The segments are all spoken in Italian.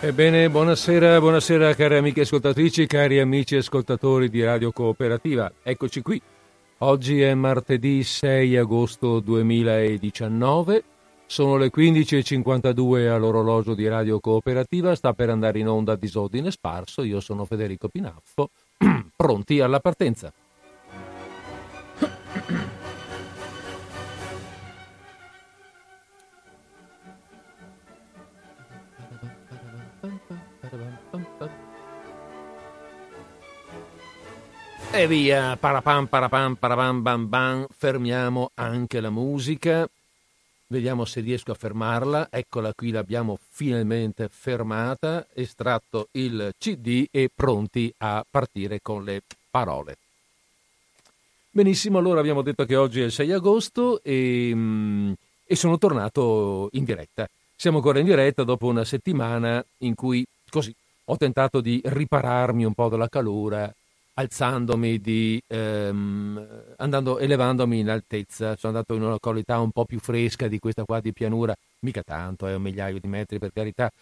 Ebbene, buonasera, buonasera cari amiche ascoltatrici, cari amici ascoltatori di Radio Cooperativa. Eccoci qui. Oggi è martedì 6 agosto 2019, sono le 15.52 all'orologio di Radio Cooperativa, sta per andare in onda Disordine Sparso, io sono Federico Pinaffo, pronti alla partenza. E via, parapam, parapam, parapam, bam, bam, fermiamo anche la musica, vediamo se riesco a fermarla, eccola qui, l'abbiamo finalmente fermata, estratto il CD e pronti a partire con le parole. Benissimo, allora abbiamo detto che oggi è il 6 agosto e sono tornato in diretta. Siamo ancora in diretta dopo una settimana in cui così ho tentato di ripararmi un po' dalla calura, alzandomi, elevandomi in altezza. Sono andato in una località un po' più fresca di questa qua di pianura, mica tanto, è un migliaio di metri per carità,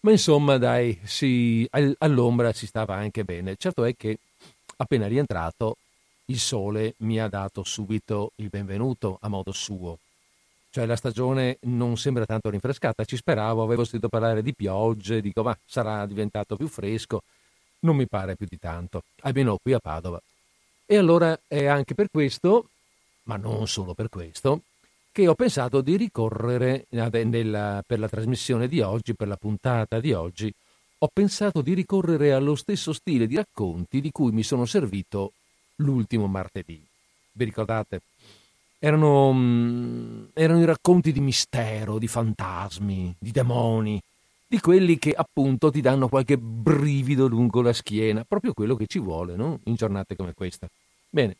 ma insomma dai, all'ombra si stava anche bene. Certo è che appena rientrato il sole mi ha dato subito il benvenuto a modo suo, cioè la stagione non sembra tanto rinfrescata, ci speravo, avevo sentito parlare di piogge, dico ma sarà diventato più fresco. Non mi pare più di tanto, almeno qui a Padova. E allora è anche per questo, ma non solo per questo, che ho pensato di ricorrere, per la trasmissione di oggi, per la puntata di oggi, ho pensato di ricorrere allo stesso stile di racconti di cui mi sono servito l'ultimo martedì. Vi ricordate? Erano i racconti di mistero, di fantasmi, di demoni, di quelli che appunto ti danno qualche brivido lungo la schiena, proprio quello che ci vuole, no? In giornate come questa. Bene,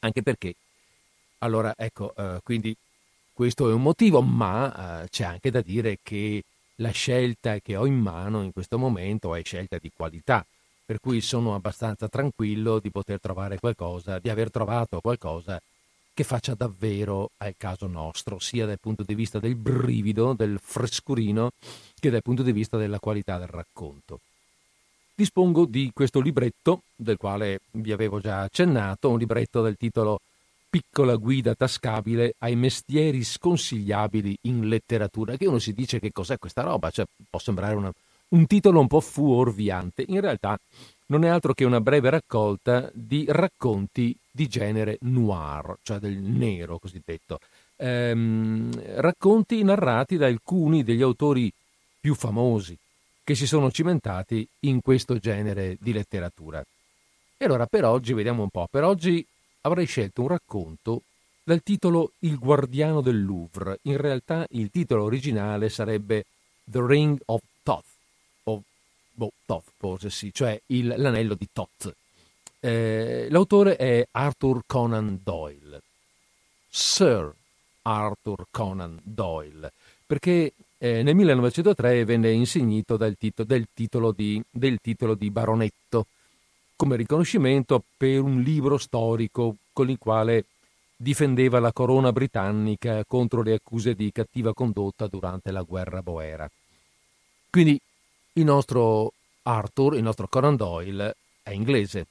anche perché, allora ecco, quindi questo è un motivo, ma c'è anche da dire che la scelta che ho in mano in questo momento è scelta di qualità, per cui sono abbastanza tranquillo di poter trovare qualcosa, di aver trovato qualcosa che faccia davvero al caso nostro, sia dal punto di vista del brivido, del frescurino, che dal punto di vista della qualità del racconto. Dispongo di questo libretto, del quale vi avevo già accennato, un libretto dal titolo Piccola guida tascabile ai mestieri sconsigliabili in letteratura, che uno si dice che cos'è questa roba, cioè può sembrare un titolo un po' fuorviante, in realtà non è altro che una breve raccolta di racconti di genere noir, cioè del nero cosiddetto. Racconti narrati da alcuni degli autori più famosi che si sono cimentati in questo genere di letteratura. E allora per oggi, vediamo un po', per oggi avrei scelto un racconto dal titolo Il Guardiano del Louvre. In realtà il titolo originale sarebbe The Ring of Thoth, Thoth forse sì, cioè l'anello di Thoth. L'autore è Arthur Conan Doyle, Sir Arthur Conan Doyle, perché nel 1903 venne insignito del titolo di baronetto come riconoscimento per un libro storico con il quale difendeva la corona britannica contro le accuse di cattiva condotta durante la guerra boera. Quindi il nostro Arthur, il nostro Conan Doyle, è inglese.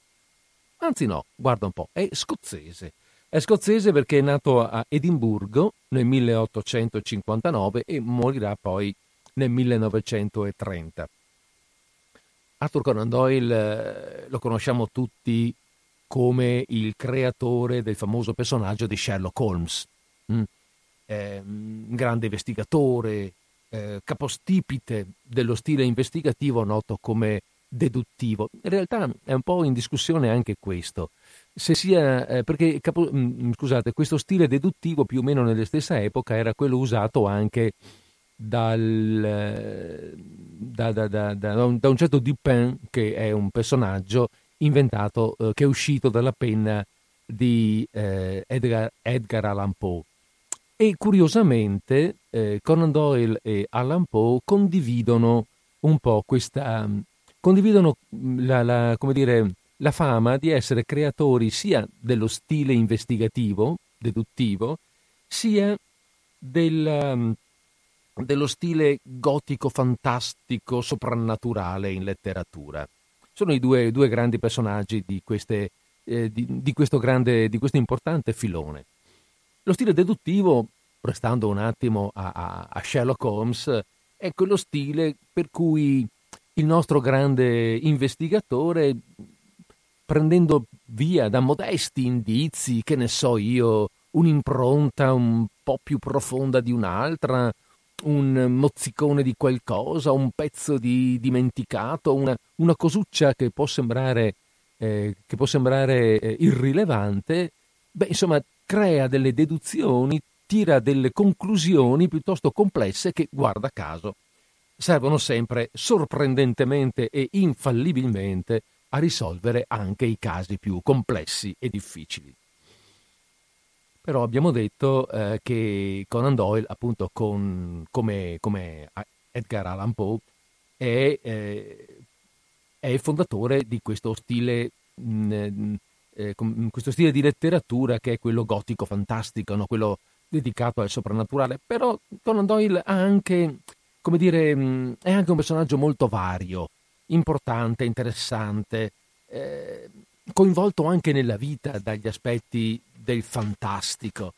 Anzi no, guarda un po', è scozzese. È scozzese perché è nato a Edimburgo nel 1859 e morirà poi nel 1930. Arthur Conan Doyle lo conosciamo tutti come il creatore del famoso personaggio di Sherlock Holmes. Un grande investigatore, capostipite dello stile investigativo noto come deduttivo. In realtà è un po' in discussione anche questo, se sia perché questo stile deduttivo più o meno nella stessa epoca era quello usato anche da un certo Dupin, che è un personaggio inventato che è uscito dalla penna di Edgar Allan Poe. E curiosamente Conan Doyle e Allan Poe condividono la fama di essere creatori sia dello stile investigativo, deduttivo, sia del, dello stile gotico fantastico soprannaturale in letteratura. Sono i due grandi personaggi di questo importante filone. Lo stile deduttivo, restando un attimo a Sherlock Holmes, è quello stile per cui il nostro grande investigatore, prendendo via da modesti indizi, che ne so io, un'impronta un po' più profonda di un'altra, un mozzicone di qualcosa, un pezzo di dimenticato, una cosuccia che può sembrare irrilevante, insomma crea delle deduzioni, tira delle conclusioni piuttosto complesse che, guarda caso, servono sempre sorprendentemente e infallibilmente a risolvere anche i casi più complessi e difficili. Però abbiamo detto che Conan Doyle, appunto, come Edgar Allan Poe, è il fondatore di questo stile di letteratura che è quello gotico fantastico, no? Quello dedicato al soprannaturale. Però Conan Doyle ha anche, come dire, è anche un personaggio molto vario, importante, interessante, coinvolto anche nella vita dagli aspetti del fantastico.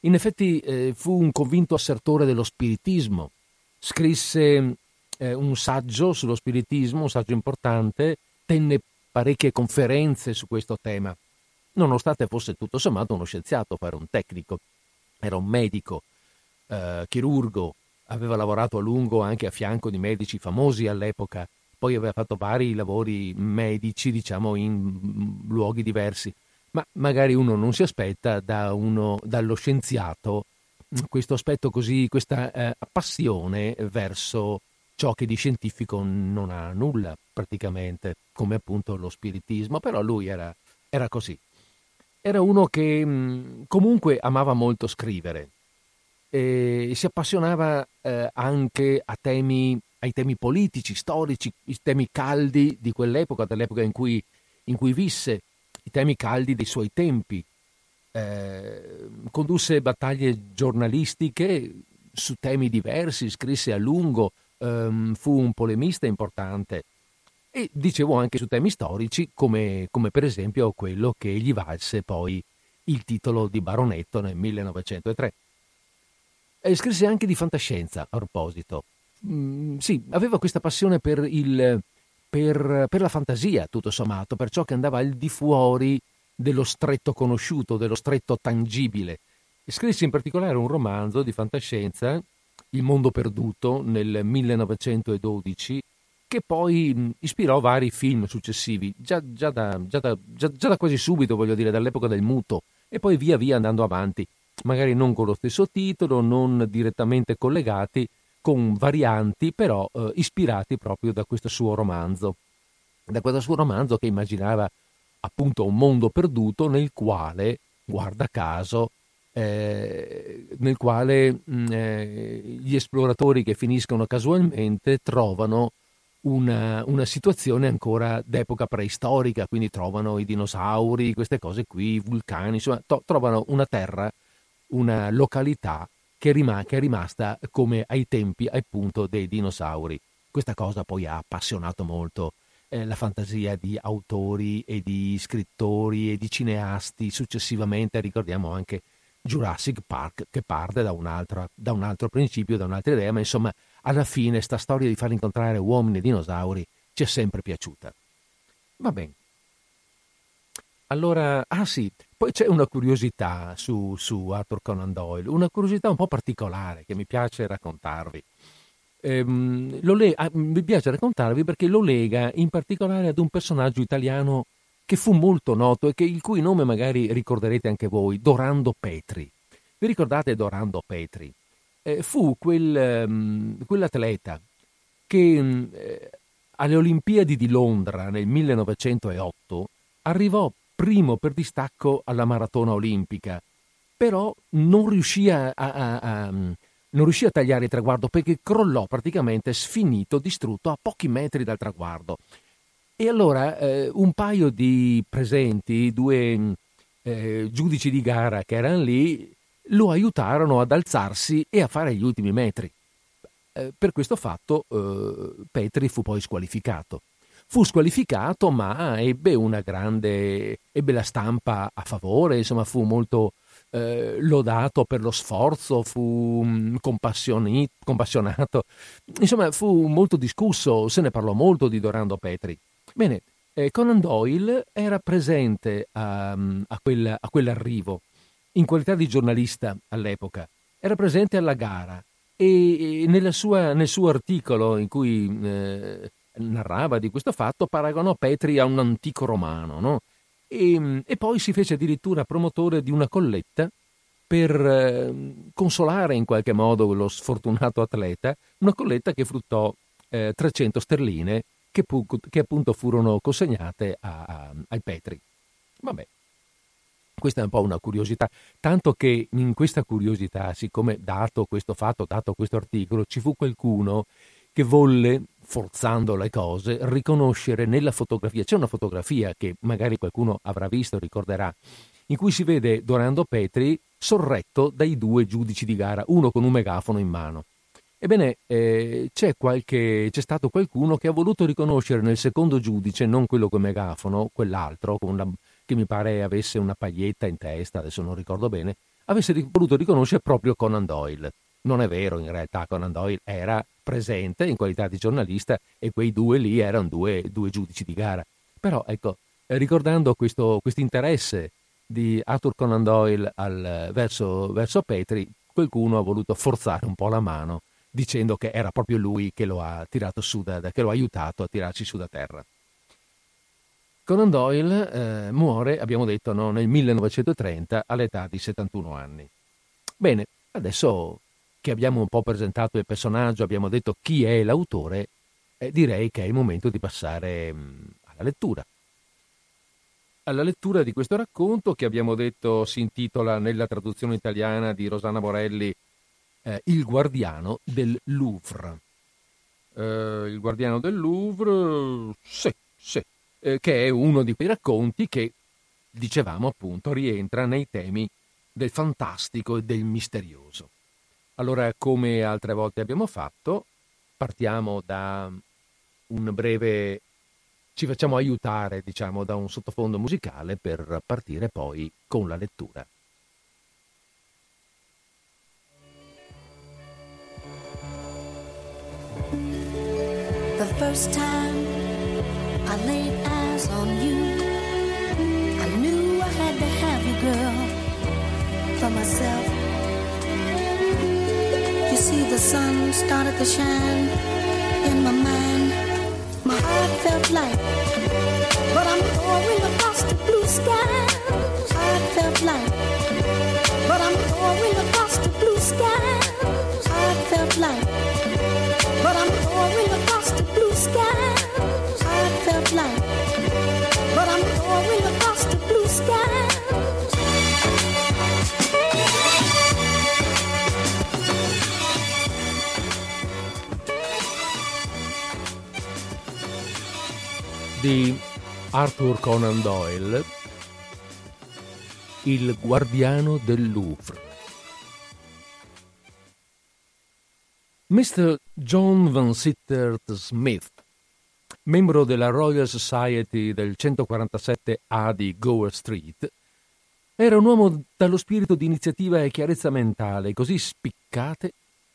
In effetti fu un convinto assertore dello spiritismo, scrisse un saggio sullo spiritismo, un saggio importante, tenne parecchie conferenze su questo tema, nonostante fosse tutto sommato uno scienziato, era un tecnico, era un medico, chirurgo, aveva lavorato a lungo anche a fianco di medici famosi all'epoca, poi aveva fatto vari lavori medici, diciamo, in luoghi diversi, ma magari uno non si aspetta dallo scienziato questo aspetto così, questa passione verso ciò che di scientifico non ha nulla praticamente, come appunto lo spiritismo. Però lui era così, era uno che comunque amava molto scrivere e si appassionava anche ai temi politici, storici, i temi caldi di quell'epoca, dell'epoca in cui visse, i temi caldi dei suoi tempi. Condusse battaglie giornalistiche su temi diversi, scrisse a lungo, fu un polemista importante e, dicevo, anche su temi storici, come per esempio quello che gli valse poi il titolo di baronetto nel 1903. E scrisse anche di fantascienza, a proposito. Sì, aveva questa passione per la fantasia, tutto sommato, per ciò che andava al di fuori dello stretto conosciuto, dello stretto tangibile. E scrisse in particolare un romanzo di fantascienza, Il mondo perduto, nel 1912, che poi ispirò vari film successivi, già da quasi subito, voglio dire, dall'epoca del muto, e poi via via andando avanti, magari non con lo stesso titolo, non direttamente collegati, con varianti, però ispirati proprio da questo suo romanzo. Da questo suo romanzo che immaginava appunto un mondo perduto nel quale, guarda caso, gli esploratori che finiscono casualmente trovano una situazione ancora d'epoca preistorica, quindi trovano i dinosauri, queste cose qui, i vulcani, insomma, trovano una terra, una località che è rimasta come ai tempi, appunto, dei dinosauri. Questa cosa poi ha appassionato molto la fantasia di autori e di scrittori e di cineasti successivamente. Ricordiamo anche Jurassic Park, che parte da un altro principio, da un'altra idea, ma insomma alla fine sta storia di far incontrare uomini e dinosauri ci è sempre piaciuta. Va bene. Allora, sì, poi c'è una curiosità su Arthur Conan Doyle, una curiosità un po' particolare che mi piace raccontarvi. Mi piace raccontarvi perché lo lega in particolare ad un personaggio italiano che fu molto noto e il cui nome magari ricorderete anche voi, Dorando Pietri. Vi ricordate Dorando Pietri? Fu quell'atleta che alle Olimpiadi di Londra nel 1908 arrivò primo per distacco alla Maratona Olimpica, però non riuscì a tagliare il traguardo perché crollò praticamente sfinito, distrutto, a pochi metri dal traguardo. E allora un paio di presenti, due giudici di gara che erano lì, lo aiutarono ad alzarsi e a fare gli ultimi metri. Per questo fatto Pietri fu poi squalificato. Fu squalificato, ma ebbe una grande, ebbe la stampa a favore, insomma fu molto lodato per lo sforzo, fu compassionato, insomma fu molto discusso, se ne parlò molto di Dorando Pietri. Bene, Conan Doyle era presente a quell'arrivo in qualità di giornalista all'epoca, era presente alla gara e nel suo articolo in cui narrava di questo fatto paragonò Pietri a un antico romano, no? E poi si fece addirittura promotore di una colletta per consolare in qualche modo lo sfortunato atleta, una colletta che fruttò 300 sterline che appunto furono consegnate ai Pietri. Vabbè, questa è un po' una curiosità, tanto che in questa curiosità, siccome dato questo fatto, dato questo articolo, ci fu qualcuno che volle, forzando le cose, riconoscere nella fotografia. C'è una fotografia che magari qualcuno avrà visto, ricorderà, in cui si vede Dorando Pietri sorretto dai due giudici di gara, uno con un megafono in mano. Ebbene, c'è stato qualcuno che ha voluto riconoscere nel secondo giudice, non quello con megafono, quell'altro, che mi pare avesse una paglietta in testa, adesso non ricordo bene, avesse voluto riconoscere proprio Conan Doyle. Non è vero, in realtà Conan Doyle era presente in qualità di giornalista e quei due lì erano due giudici di gara. Però ecco, ricordando questo interesse di Arthur Conan Doyle verso Pietri, qualcuno ha voluto forzare un po' la mano dicendo che era proprio lui che lo ha tirato su, che lo ha aiutato a tirarci su da terra. Conan Doyle muore, abbiamo detto, no, nel 1930 all'età di 71 anni. Bene, adesso che abbiamo un po' presentato il personaggio, abbiamo detto chi è l'autore, direi che è il momento di passare alla lettura. Alla lettura di questo racconto, che abbiamo detto si intitola nella traduzione italiana di Rosanna Morelli Il Guardiano del Louvre. Il Guardiano del Louvre, sì, che è uno di quei racconti che, dicevamo appunto, rientra nei temi del fantastico e del misterioso. Allora, come altre volte abbiamo fatto, partiamo da un breve... ci facciamo aiutare, diciamo, da un sottofondo musicale per partire poi con la lettura. The first time I laid eyes on you, I knew I had to have you, girl, for myself. You see, the sun started to shine in my mind. My heart felt light, but I'm soaring across the blue sky. Heart felt light, but I'm soaring across the blue sky. Heart felt light, but I'm soaring across the blue sky. Heart felt light, but I'm soaring across the blue sky. Di Arthur Conan Doyle, Il Guardiano del Louvre. Mr. John Vansittart Smith, membro della Royal Society del 147A di Gower Street, era un uomo dallo spirito di iniziativa e chiarezza mentale così spiccate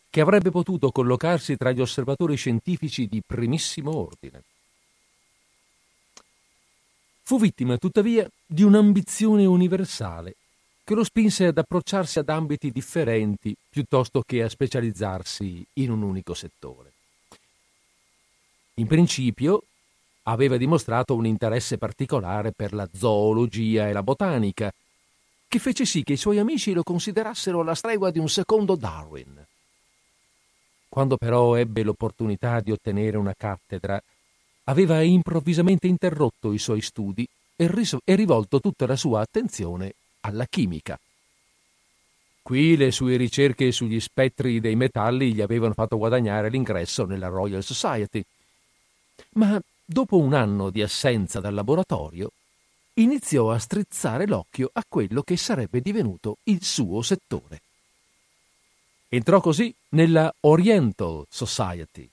che avrebbe potuto collocarsi tra gli osservatori scientifici di primissimo ordine. Fu vittima, tuttavia, di un'ambizione universale che lo spinse ad approcciarsi ad ambiti differenti piuttosto che a specializzarsi in un unico settore. In principio aveva dimostrato un interesse particolare per la zoologia e la botanica, che fece sì che i suoi amici lo considerassero alla stregua di un secondo Darwin. Quando però ebbe l'opportunità di ottenere una cattedra, aveva improvvisamente interrotto i suoi studi e rivolto tutta la sua attenzione alla chimica. Qui le sue ricerche sugli spettri dei metalli gli avevano fatto guadagnare l'ingresso nella Royal Society. Ma dopo un anno di assenza dal laboratorio, iniziò a strizzare l'occhio a quello che sarebbe divenuto il suo settore. Entrò così nella Oriental Society,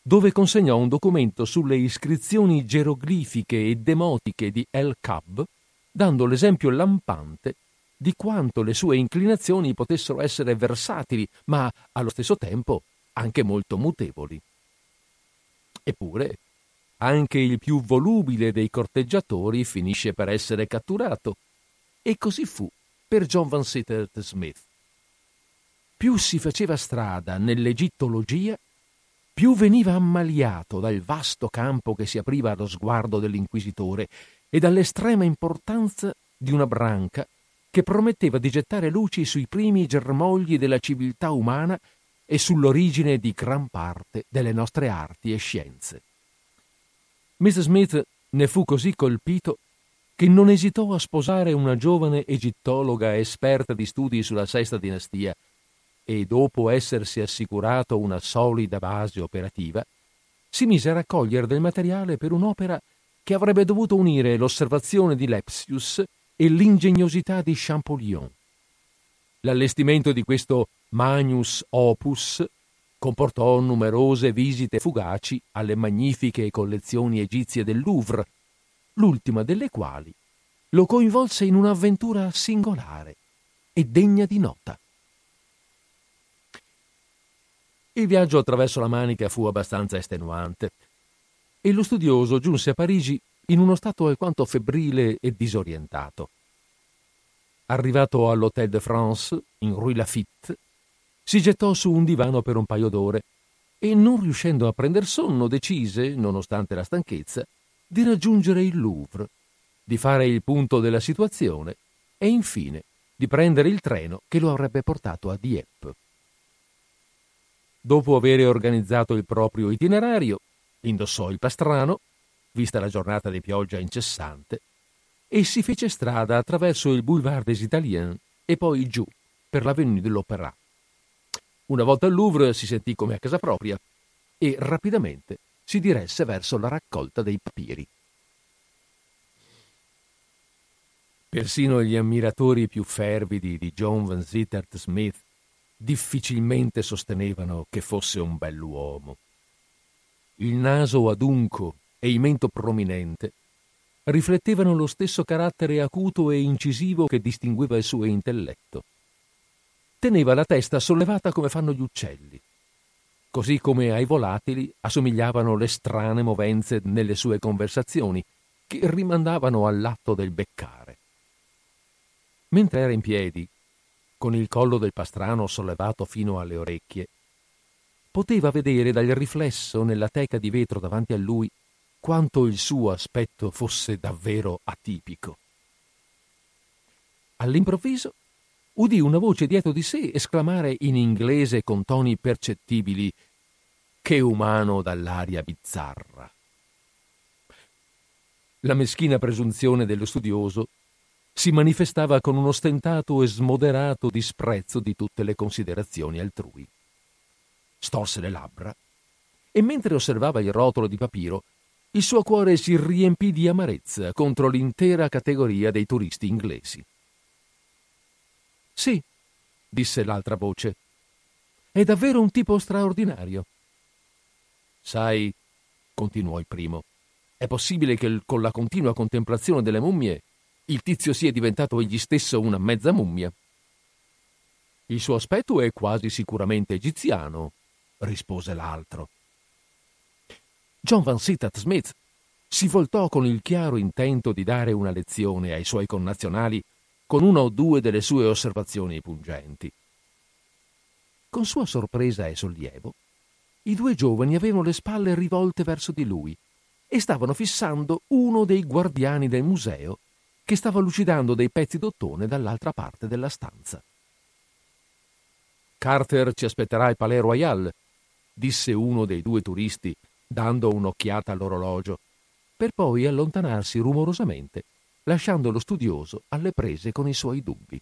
dove consegnò un documento sulle iscrizioni geroglifiche e demotiche di El Kab, dando l'esempio lampante di quanto le sue inclinazioni potessero essere versatili, ma allo stesso tempo anche molto mutevoli. Eppure, anche il più volubile dei corteggiatori finisce per essere catturato, e così fu per John Vansittart Smith. Più si faceva strada nell'egittologia, più veniva ammaliato dal vasto campo che si apriva allo sguardo dell'inquisitore e dall'estrema importanza di una branca che prometteva di gettare luci sui primi germogli della civiltà umana e sull'origine di gran parte delle nostre arti e scienze. Mr. Smith ne fu così colpito che non esitò a sposare una giovane egittologa esperta di studi sulla Sesta Dinastia e, dopo essersi assicurato una solida base operativa, si mise a raccogliere del materiale per un'opera che avrebbe dovuto unire l'osservazione di Lepsius e l'ingegnosità di Champollion. L'allestimento di questo magnus opus comportò numerose visite fugaci alle magnifiche collezioni egizie del Louvre, l'ultima delle quali lo coinvolse in un'avventura singolare e degna di nota. Il viaggio attraverso la Manica fu abbastanza estenuante e lo studioso giunse a Parigi in uno stato alquanto febbrile e disorientato. Arrivato all'Hôtel de France, in Rue Lafitte, si gettò su un divano per un paio d'ore e, non riuscendo a prender sonno, decise, nonostante la stanchezza, di raggiungere il Louvre, di fare il punto della situazione e, infine, di prendere il treno che lo avrebbe portato a Dieppe. Dopo avere organizzato il proprio itinerario, indossò il pastrano, vista la giornata di pioggia incessante, e si fece strada attraverso il Boulevard des Italiens e poi giù per l'Avenue de l'Opéra. Una volta al Louvre si sentì come a casa propria e rapidamente si diresse verso la raccolta dei papiri. Persino gli ammiratori più fervidi di John Vansittart Smith difficilmente sostenevano che fosse un bell'uomo. Il naso adunco e il mento prominente riflettevano lo stesso carattere acuto e incisivo che distingueva il suo intelletto. Teneva la testa sollevata come fanno gli uccelli, così come ai volatili assomigliavano le strane movenze nelle sue conversazioni, che rimandavano all'atto del beccare. Mentre era in piedi, con il collo del pastrano sollevato fino alle orecchie, poteva vedere dal riflesso nella teca di vetro davanti a lui quanto il suo aspetto fosse davvero atipico. All'improvviso udì una voce dietro di sé esclamare in inglese con toni percettibili: "Che umano dall'aria bizzarra!" La meschina presunzione dello studioso si manifestava con un ostentato e smoderato disprezzo di tutte le considerazioni altrui. Storse le labbra e, mentre osservava il rotolo di papiro, il suo cuore si riempì di amarezza contro l'intera categoria dei turisti inglesi. «Sì», disse l'altra voce, «è davvero un tipo straordinario». «Sai», continuò il primo, «è possibile che con la continua contemplazione delle mummie il tizio sia diventato egli stesso una mezza mummia». «Il suo aspetto è quasi sicuramente egiziano», rispose l'altro. John Vansittart Smith si voltò con il chiaro intento di dare una lezione ai suoi connazionali con una o due delle sue osservazioni pungenti. Con sua sorpresa e sollievo, i due giovani avevano le spalle rivolte verso di lui e stavano fissando uno dei guardiani del museo che stava lucidando dei pezzi d'ottone dall'altra parte della stanza. «Carter ci aspetterà il Palais Royal», disse uno dei due turisti, dando un'occhiata all'orologio, per poi allontanarsi rumorosamente, lasciando lo studioso alle prese con i suoi dubbi.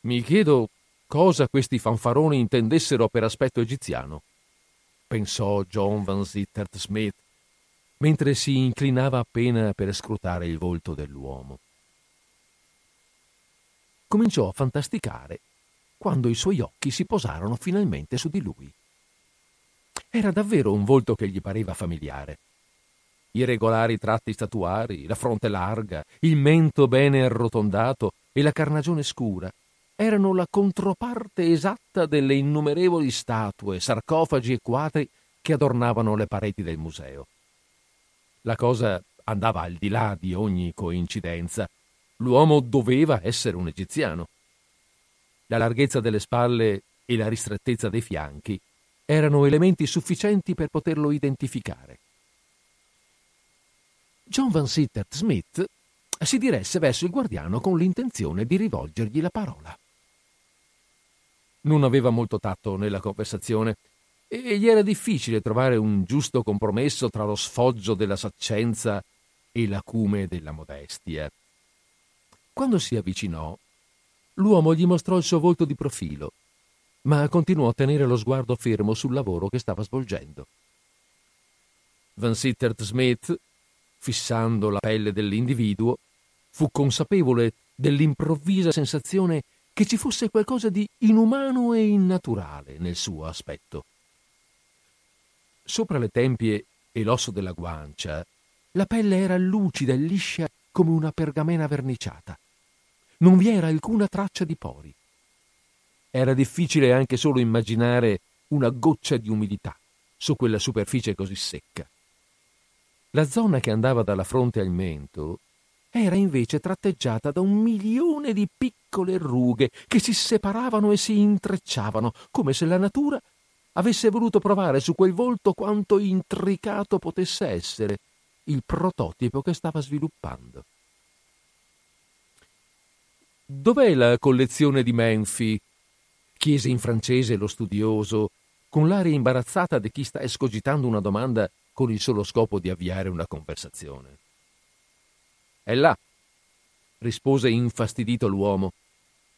«Mi chiedo cosa questi fanfaroni intendessero per aspetto egiziano», pensò John Vansittart Smith, mentre si inclinava appena per scrutare il volto dell'uomo. Cominciò a fantasticare quando i suoi occhi si posarono finalmente su di lui. Era davvero un volto che gli pareva familiare. I regolari tratti statuari, la fronte larga, il mento bene arrotondato e la carnagione scura erano la controparte esatta delle innumerevoli statue, sarcofagi e quadri che adornavano le pareti del museo. La cosa andava al di là di ogni coincidenza. L'uomo doveva essere un egiziano. La larghezza delle spalle e la ristrettezza dei fianchi erano elementi sufficienti per poterlo identificare. John Vansittart Smith si diresse verso il guardiano con l'intenzione di rivolgergli la parola. Non aveva molto tatto nella conversazione e gli era difficile trovare un giusto compromesso tra lo sfoggio della saccenza e l'acume della modestia. Quando si avvicinò, l'uomo gli mostrò il suo volto di profilo, ma continuò a tenere lo sguardo fermo sul lavoro che stava svolgendo. Vansittart Smith, fissando la pelle dell'individuo, fu consapevole dell'improvvisa sensazione che ci fosse qualcosa di inumano e innaturale nel suo aspetto. Sopra le tempie e l'osso della guancia, la pelle era lucida e liscia come una pergamena verniciata. Non vi era alcuna traccia di pori. Era difficile anche solo immaginare una goccia di umidità su quella superficie così secca. La zona che andava dalla fronte al mento era invece tratteggiata da 1.000.000 di piccole rughe che si separavano e si intrecciavano, come se la natura avesse voluto provare su quel volto quanto intricato potesse essere il prototipo che stava sviluppando. «Dov'è la collezione di Menfi?» chiese in francese lo studioso, con l'aria imbarazzata di chi sta escogitando una domanda con il solo scopo di avviare una conversazione. «È là», rispose infastidito l'uomo,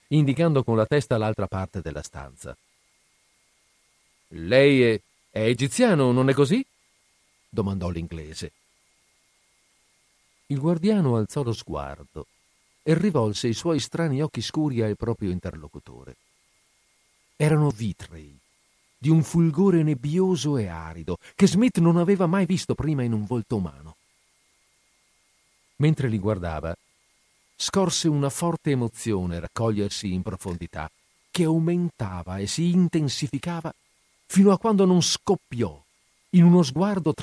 indicando con la testa l'altra parte della stanza. «Lei è egiziano, non è così?» domandò l'inglese. Il guardiano alzò lo sguardo e rivolse i suoi strani occhi scuri al proprio interlocutore. Erano vitrei, di un fulgore nebbioso e arido, che Smith non aveva mai visto prima in un volto umano. Mentre li guardava, scorse una forte emozione raccogliersi in profondità, che aumentava e si intensificava fino a quando non scoppiò in uno sguardo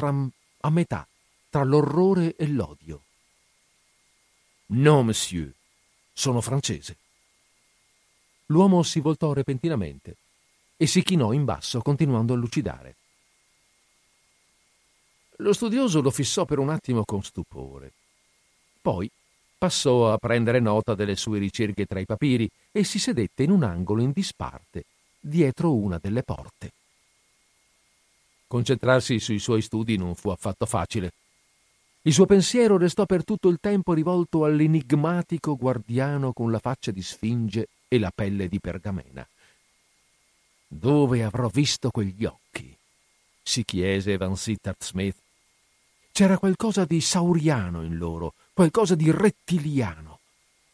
a metà tra l'orrore e l'odio. «No, monsieur, sono francese». L'uomo si voltò repentinamente e si chinò in basso, continuando a lucidare. Lo studioso lo fissò per un attimo con stupore. Poi passò a prendere nota delle sue ricerche tra i papiri e si sedette in un angolo in disparte, dietro una delle porte. Concentrarsi sui suoi studi non fu affatto facile. Il suo pensiero restò per tutto il tempo rivolto all'enigmatico guardiano con la faccia di sfinge e la pelle di pergamena. «Dove avrò visto quegli occhi?» si chiese Vansittart Smith. C'era qualcosa di sauriano in loro, qualcosa di rettiliano,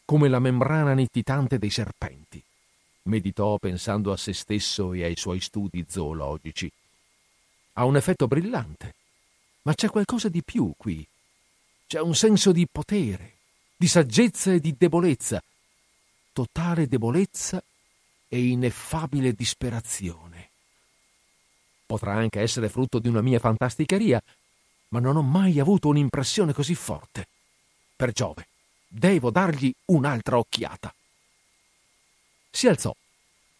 come la membrana nittitante dei serpenti. Meditò pensando a se stesso e ai suoi studi zoologici. Ha un effetto brillante, ma c'è qualcosa di più qui. C'è un senso di potere, di saggezza e di debolezza, totale debolezza e ineffabile disperazione. Potrà anche essere frutto di una mia fantasticheria, ma non ho mai avuto un'impressione così forte. Per Giove, devo dargli un'altra occhiata. Si alzò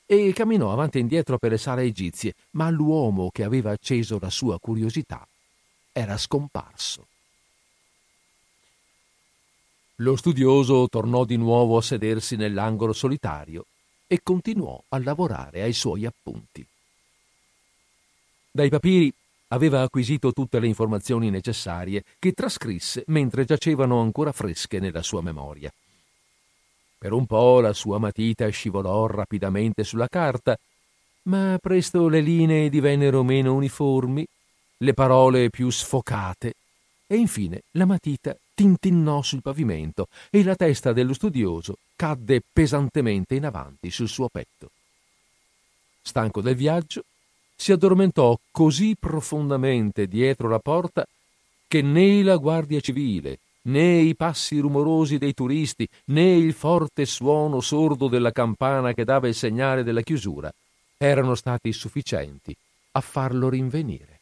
e camminò avanti e indietro per le sale egizie, ma l'uomo che aveva acceso la sua curiosità era scomparso. Lo studioso tornò di nuovo a sedersi nell'angolo solitario e continuò a lavorare ai suoi appunti. Dai papiri aveva acquisito tutte le informazioni necessarie, che trascrisse mentre giacevano ancora fresche nella sua memoria. Per un po' la sua matita scivolò rapidamente sulla carta, ma presto le linee divennero meno uniformi, le parole più sfocate, e infine la matita tintinnò sul pavimento e la testa dello studioso cadde pesantemente in avanti sul suo petto. stanco del viaggio, si addormentò così profondamente dietro la porta che né la guardia civile, né i passi rumorosi dei turisti, né il forte suono sordo della campana che dava il segnale della chiusura erano stati sufficienti a farlo rinvenire.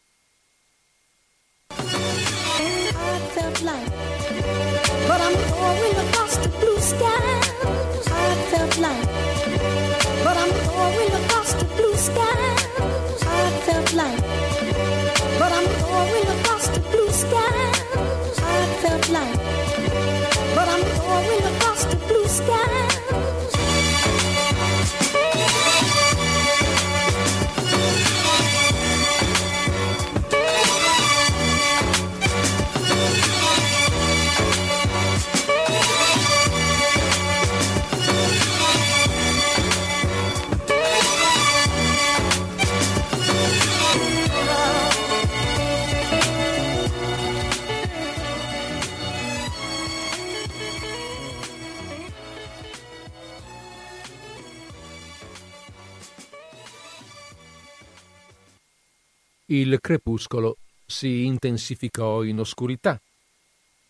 Il crepuscolo si intensificò in oscurità.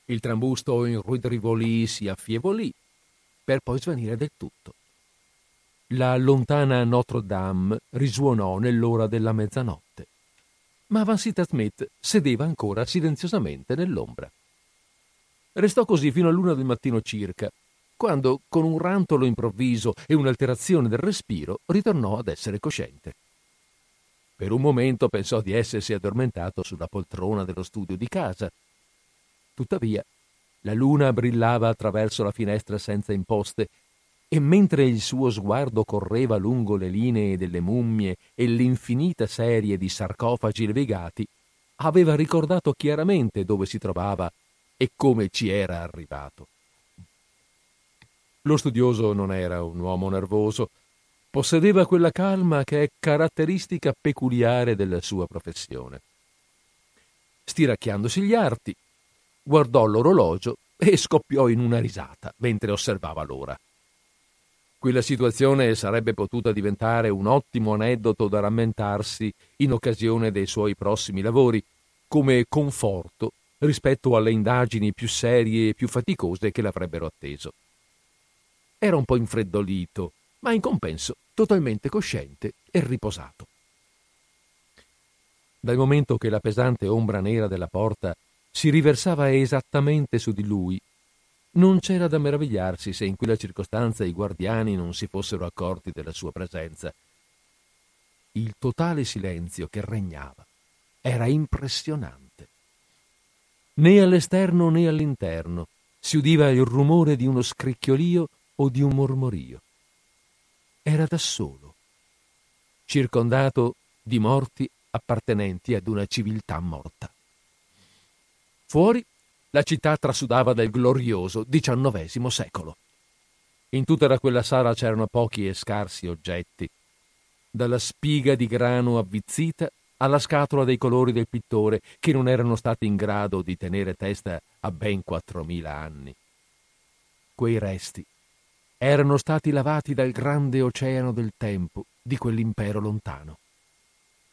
Il trambusto in Rue de Rivoli si affievolì, per poi svanire del tutto. La lontana Notre Dame risuonò nell'ora della mezzanotte, ma Vansittart Smith sedeva ancora silenziosamente nell'ombra. Restò così fino all'una del mattino circa, quando, con un rantolo improvviso e un'alterazione del respiro, ritornò ad essere cosciente. Per un momento pensò di essersi addormentato sulla poltrona dello studio di casa. Tuttavia, la luna brillava attraverso la finestra senza imposte e mentre il suo sguardo correva lungo le linee delle mummie e l'infinita serie di sarcofagi levigati, aveva ricordato chiaramente dove si trovava e come ci era arrivato. Lo studioso non era un uomo nervoso, possedeva quella calma che è caratteristica peculiare della sua professione. Stiracchiandosi gli arti, guardò l'orologio e scoppiò in una risata mentre osservava l'ora. Quella situazione sarebbe potuta diventare un ottimo aneddoto da rammentarsi in occasione dei suoi prossimi lavori, come conforto rispetto alle indagini più serie e più faticose che l'avrebbero atteso. Era un po' infreddolito, ma in compenso totalmente cosciente e riposato. Dal momento che la pesante ombra nera della porta si riversava esattamente su di lui, non c'era da meravigliarsi se in quella circostanza i guardiani non si fossero accorti della sua presenza. Il totale silenzio che regnava era impressionante. Né all'esterno né all'interno si udiva il rumore di uno scricchiolio o di un mormorio. Era da solo, circondato di morti appartenenti ad una civiltà morta. Fuori, la città trasudava del glorioso XIX secolo. In tutta da quella sala c'erano pochi e scarsi oggetti, dalla spiga di grano avvizzita alla scatola dei colori del pittore, che non erano stati in grado di tenere testa a ben 4.000 anni. Quei resti erano stati lavati dal grande oceano del tempo di quell'impero lontano.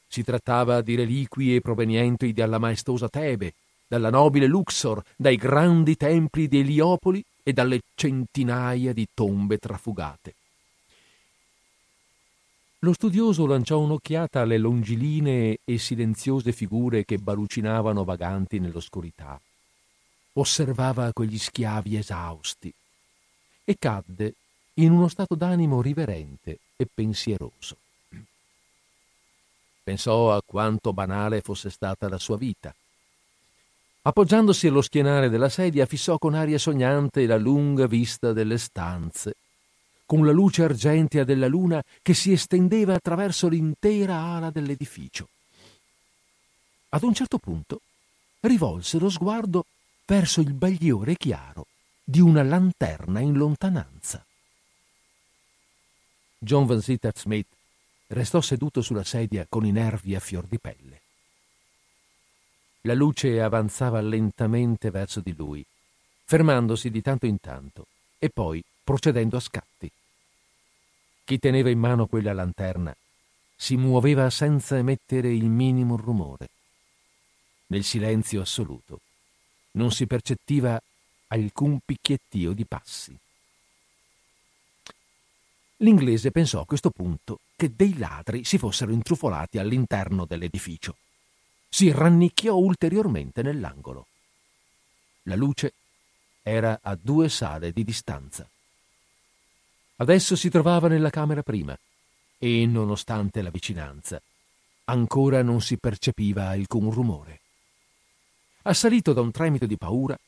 Si trattava di reliquie provenienti dalla maestosa Tebe, dalla nobile Luxor, dai grandi templi di Eliopoli e dalle centinaia di tombe trafugate. Lo studioso lanciò un'occhiata alle longilinee e silenziose figure che balucinavano vaganti nell'oscurità. Osservava quegli schiavi esausti e cadde in uno stato d'animo riverente e pensieroso. Pensò a quanto banale fosse stata la sua vita. Appoggiandosi allo schienale della sedia, fissò con aria sognante la lunga vista delle stanze, con la luce argentea della luna che si estendeva attraverso l'intera ala dell'edificio. Ad un certo punto rivolse lo sguardo verso il bagliore chiaro di una lanterna in lontananza. John Vansittart Smith restò seduto sulla sedia con i nervi a fior di pelle. La luce avanzava lentamente verso di lui, fermandosi di tanto in tanto e poi procedendo a scatti. Chi teneva in mano quella lanterna si muoveva senza emettere il minimo rumore. Nel silenzio assoluto non si percepiva alcun picchiettio di passi. L'inglese pensò a questo punto che dei ladri si fossero intrufolati all'interno dell'edificio. Si rannicchiò ulteriormente nell'angolo. La luce era a 2 sale di distanza. Adesso si trovava nella camera prima e, nonostante la vicinanza, ancora non si percepiva alcun rumore. Assalito da un tremito di paura,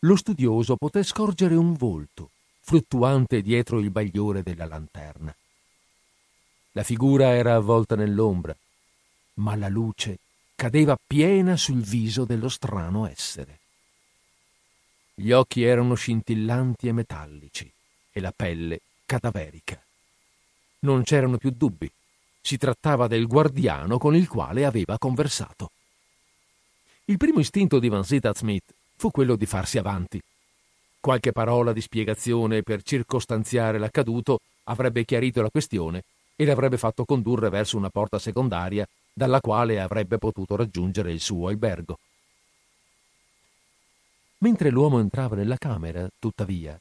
lo studioso poté scorgere un volto fluttuante dietro il bagliore della lanterna. La figura era avvolta nell'ombra, ma la luce cadeva piena sul viso dello strano essere. Gli occhi erano scintillanti e metallici e la pelle cadaverica. Non c'erano più dubbi. Si trattava del guardiano con il quale aveva conversato. Il primo istinto di Vansittart Smith fu quello di farsi avanti. Qualche parola di spiegazione per circostanziare l'accaduto avrebbe chiarito la questione e l'avrebbe fatto condurre verso una porta secondaria dalla quale avrebbe potuto raggiungere il suo albergo. Mentre l'uomo entrava nella camera, tuttavia,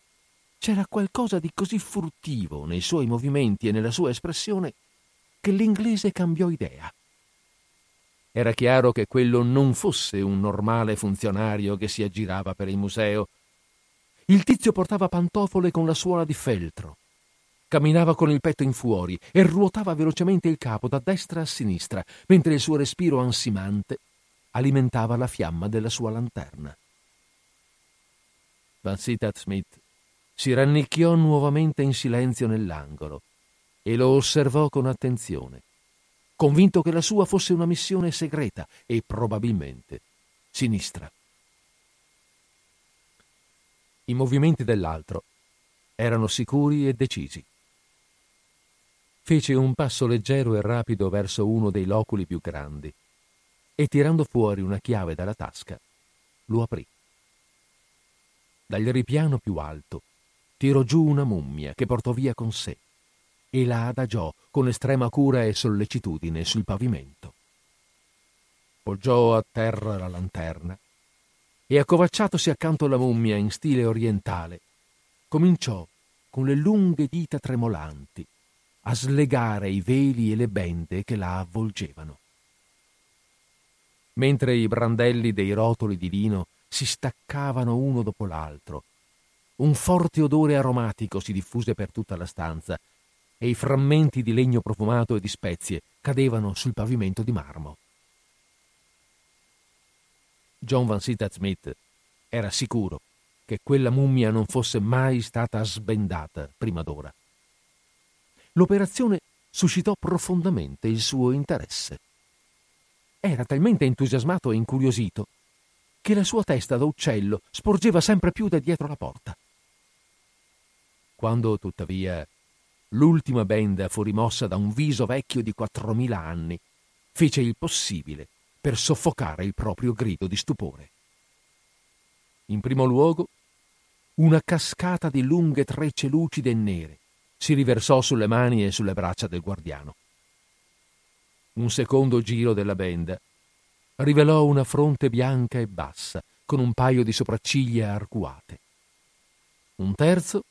c'era qualcosa di così furtivo nei suoi movimenti e nella sua espressione che l'inglese cambiò idea. Era chiaro che quello non fosse un normale funzionario che si aggirava per il museo. Il tizio portava pantofole con la suola di feltro, camminava con il petto in fuori e ruotava velocemente il capo da destra a sinistra, mentre il suo respiro ansimante alimentava la fiamma della sua lanterna. Vansittart Smith si rannicchiò nuovamente in silenzio nell'angolo e lo osservò con attenzione, convinto che la sua fosse una missione segreta e probabilmente sinistra. I movimenti dell'altro erano sicuri e decisi. Fece un passo leggero e rapido verso uno dei loculi più grandi e, tirando fuori una chiave dalla tasca, lo aprì. Dal ripiano più alto tirò giù una mummia che portò via con sé e la adagiò con estrema cura e sollecitudine sul pavimento. Poggiò a terra la lanterna e, accovacciatosi accanto alla mummia in stile orientale, cominciò con le lunghe dita tremolanti a slegare i veli e le bende che la avvolgevano. Mentre i brandelli dei rotoli di lino si staccavano uno dopo l'altro, un forte odore aromatico si diffuse per tutta la stanza e i frammenti di legno profumato e di spezie cadevano sul pavimento di marmo. John Vansittart Smith era sicuro che quella mummia non fosse mai stata sbendata prima d'ora. L'operazione suscitò profondamente il suo interesse. Era talmente entusiasmato e incuriosito che la sua testa da uccello sporgeva sempre più da dietro la porta. Quando, tuttavia, l'ultima benda fu rimossa da un viso vecchio di 4000 anni, fece il possibile per soffocare il proprio grido di stupore. In primo luogo, una cascata di lunghe trecce lucide e nere si riversò sulle mani e sulle braccia del guardiano. Un secondo giro della benda rivelò una fronte bianca e bassa, con un paio di sopracciglia arcuate. Un terzo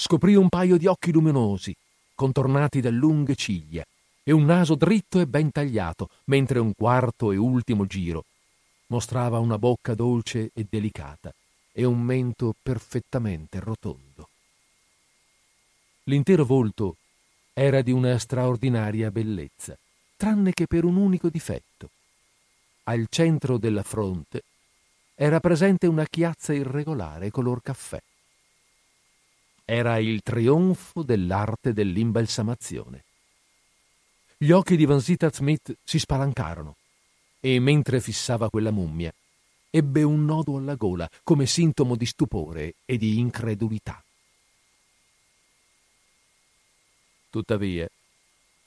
scoprì un paio di occhi luminosi, contornati da lunghe ciglia, e un naso dritto e ben tagliato, mentre un quarto e ultimo giro mostrava una bocca dolce e delicata e un mento perfettamente rotondo. L'intero volto era di una straordinaria bellezza, tranne che per un unico difetto. Al centro della fronte era presente una chiazza irregolare color caffè. Era il trionfo dell'arte dell'imbalsamazione. Gli occhi di Vansittart Smith si spalancarono e, mentre fissava quella mummia, ebbe un nodo alla gola come sintomo di stupore e di incredulità. Tuttavia,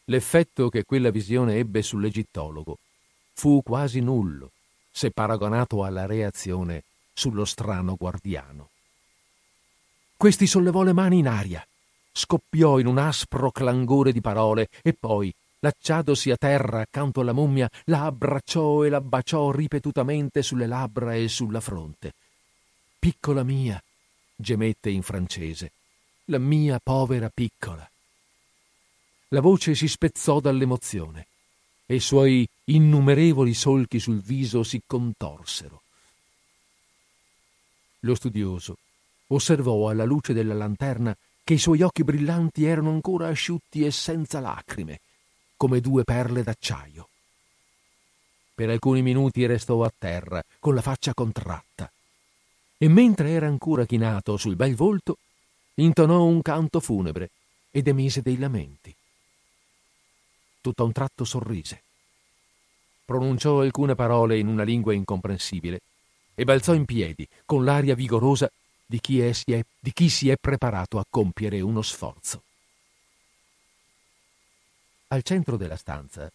l'effetto che quella visione ebbe sull'egittologo fu quasi nullo se paragonato alla reazione sullo strano guardiano. Questi sollevò le mani in aria, scoppiò in un aspro clangore di parole e poi Lacciatosi a terra accanto alla mummia, la abbracciò e la baciò ripetutamente sulle labbra e sulla fronte. «Piccola mia», gemette in francese, «la mia povera piccola». La voce si spezzò dall'emozione e i suoi innumerevoli solchi sul viso si contorsero. Lo studioso osservò alla luce della lanterna che i suoi occhi brillanti erano ancora asciutti e senza lacrime, come due perle d'acciaio. Per alcuni minuti restò a terra, con la faccia contratta, e mentre era ancora chinato sul bel volto, intonò un canto funebre ed emise dei lamenti. Tutto a un tratto sorrise, pronunciò alcune parole in una lingua incomprensibile e balzò in piedi con l'aria vigorosa di chi si è preparato a compiere uno sforzo. Al centro della stanza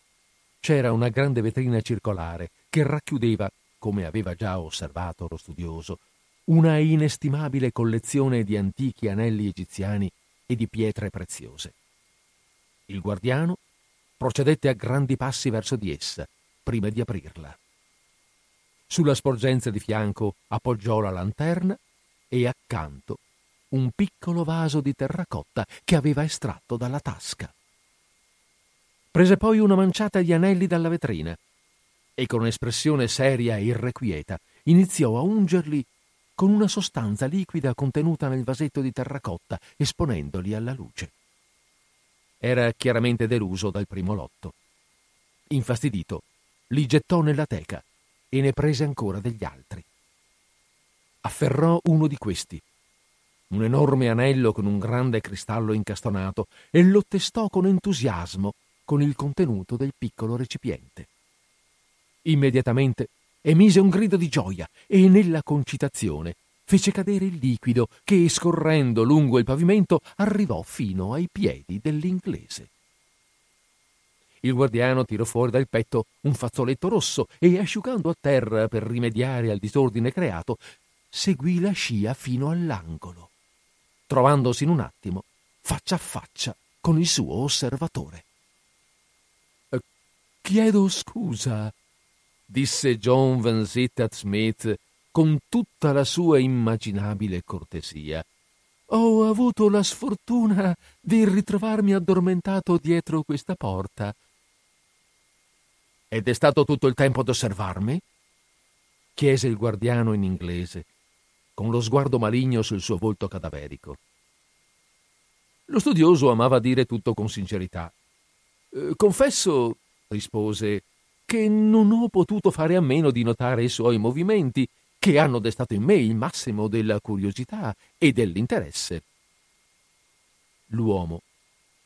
c'era una grande vetrina circolare che racchiudeva, come aveva già osservato lo studioso, una inestimabile collezione di antichi anelli egiziani e di pietre preziose. Il guardiano procedette a grandi passi verso di essa, prima di aprirla. Sulla sporgenza di fianco appoggiò la lanterna e accanto un piccolo vaso di terracotta che aveva estratto dalla tasca. Prese poi una manciata di anelli dalla vetrina e con espressione seria e irrequieta iniziò a ungerli con una sostanza liquida contenuta nel vasetto di terracotta, esponendoli alla luce. Era chiaramente deluso dal primo lotto. Infastidito, li gettò nella teca e ne prese ancora degli altri. Afferrò uno di questi, un enorme anello con un grande cristallo incastonato, e lo testò con entusiasmo con il contenuto del piccolo recipiente. Immediatamente emise un grido di gioia e nella concitazione fece cadere il liquido che, scorrendo lungo il pavimento, arrivò fino ai piedi dell'inglese. Il guardiano tirò fuori dal petto un fazzoletto rosso e, asciugando a terra per rimediare al disordine creato, seguì la scia fino all'angolo, trovandosi in un attimo faccia a faccia con il suo osservatore. «Chiedo scusa», disse John Vansittart Smith con tutta la sua immaginabile cortesia. «Ho avuto la sfortuna di ritrovarmi addormentato dietro questa porta». «Ed è stato tutto il tempo ad osservarmi?» chiese il guardiano in inglese, con lo sguardo maligno sul suo volto cadaverico. Lo studioso amava dire tutto con sincerità. «Confesso», rispose, «che non ho potuto fare a meno di notare i suoi movimenti, che hanno destato in me il massimo della curiosità e dell'interesse». L'uomo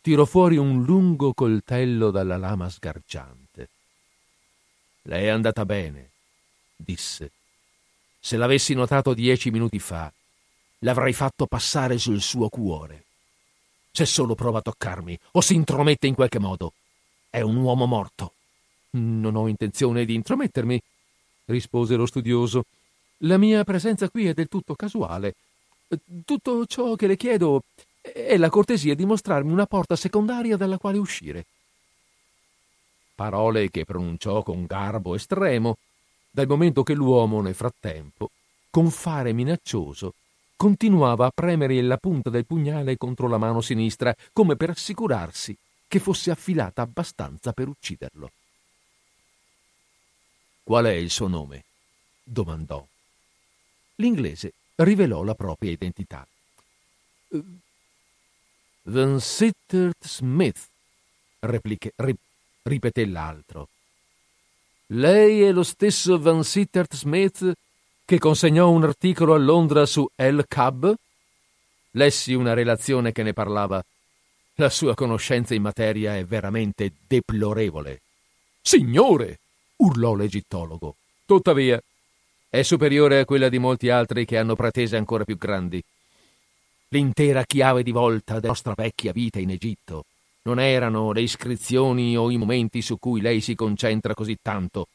tirò fuori un lungo coltello dalla lama sgargiante. «Lei è andata bene», disse. «Se l'avessi notato 10 minuti fa, l'avrei fatto passare sul suo cuore. Se solo prova a toccarmi o si intromette in qualche modo, è un uomo morto». «Non ho intenzione di intromettermi», rispose lo studioso. «La mia presenza qui è del tutto casuale. Tutto ciò che le chiedo è la cortesia di mostrarmi una porta secondaria dalla quale uscire». Parole che pronunciò con garbo estremo, dal momento che l'uomo, nel frattempo, con fare minaccioso, continuava a premere la punta del pugnale contro la mano sinistra, come per assicurarsi che fosse affilata abbastanza per ucciderlo. «Qual è il suo nome?» domandò. L'inglese rivelò la propria identità. «Vansittart Smith», ripeté l'altro. «Lei è lo stesso Vansittart Smith che consegnò un articolo a Londra su El Cab?» «Lessi una relazione che ne parlava. La sua conoscenza in materia è veramente deplorevole». «Signore!» urlò l'egittologo. «Tuttavia, è superiore a quella di molti altri che hanno pretese ancora più grandi. L'intera chiave di volta della nostra vecchia vita in Egitto non erano le iscrizioni o i momenti su cui lei si concentra così tanto,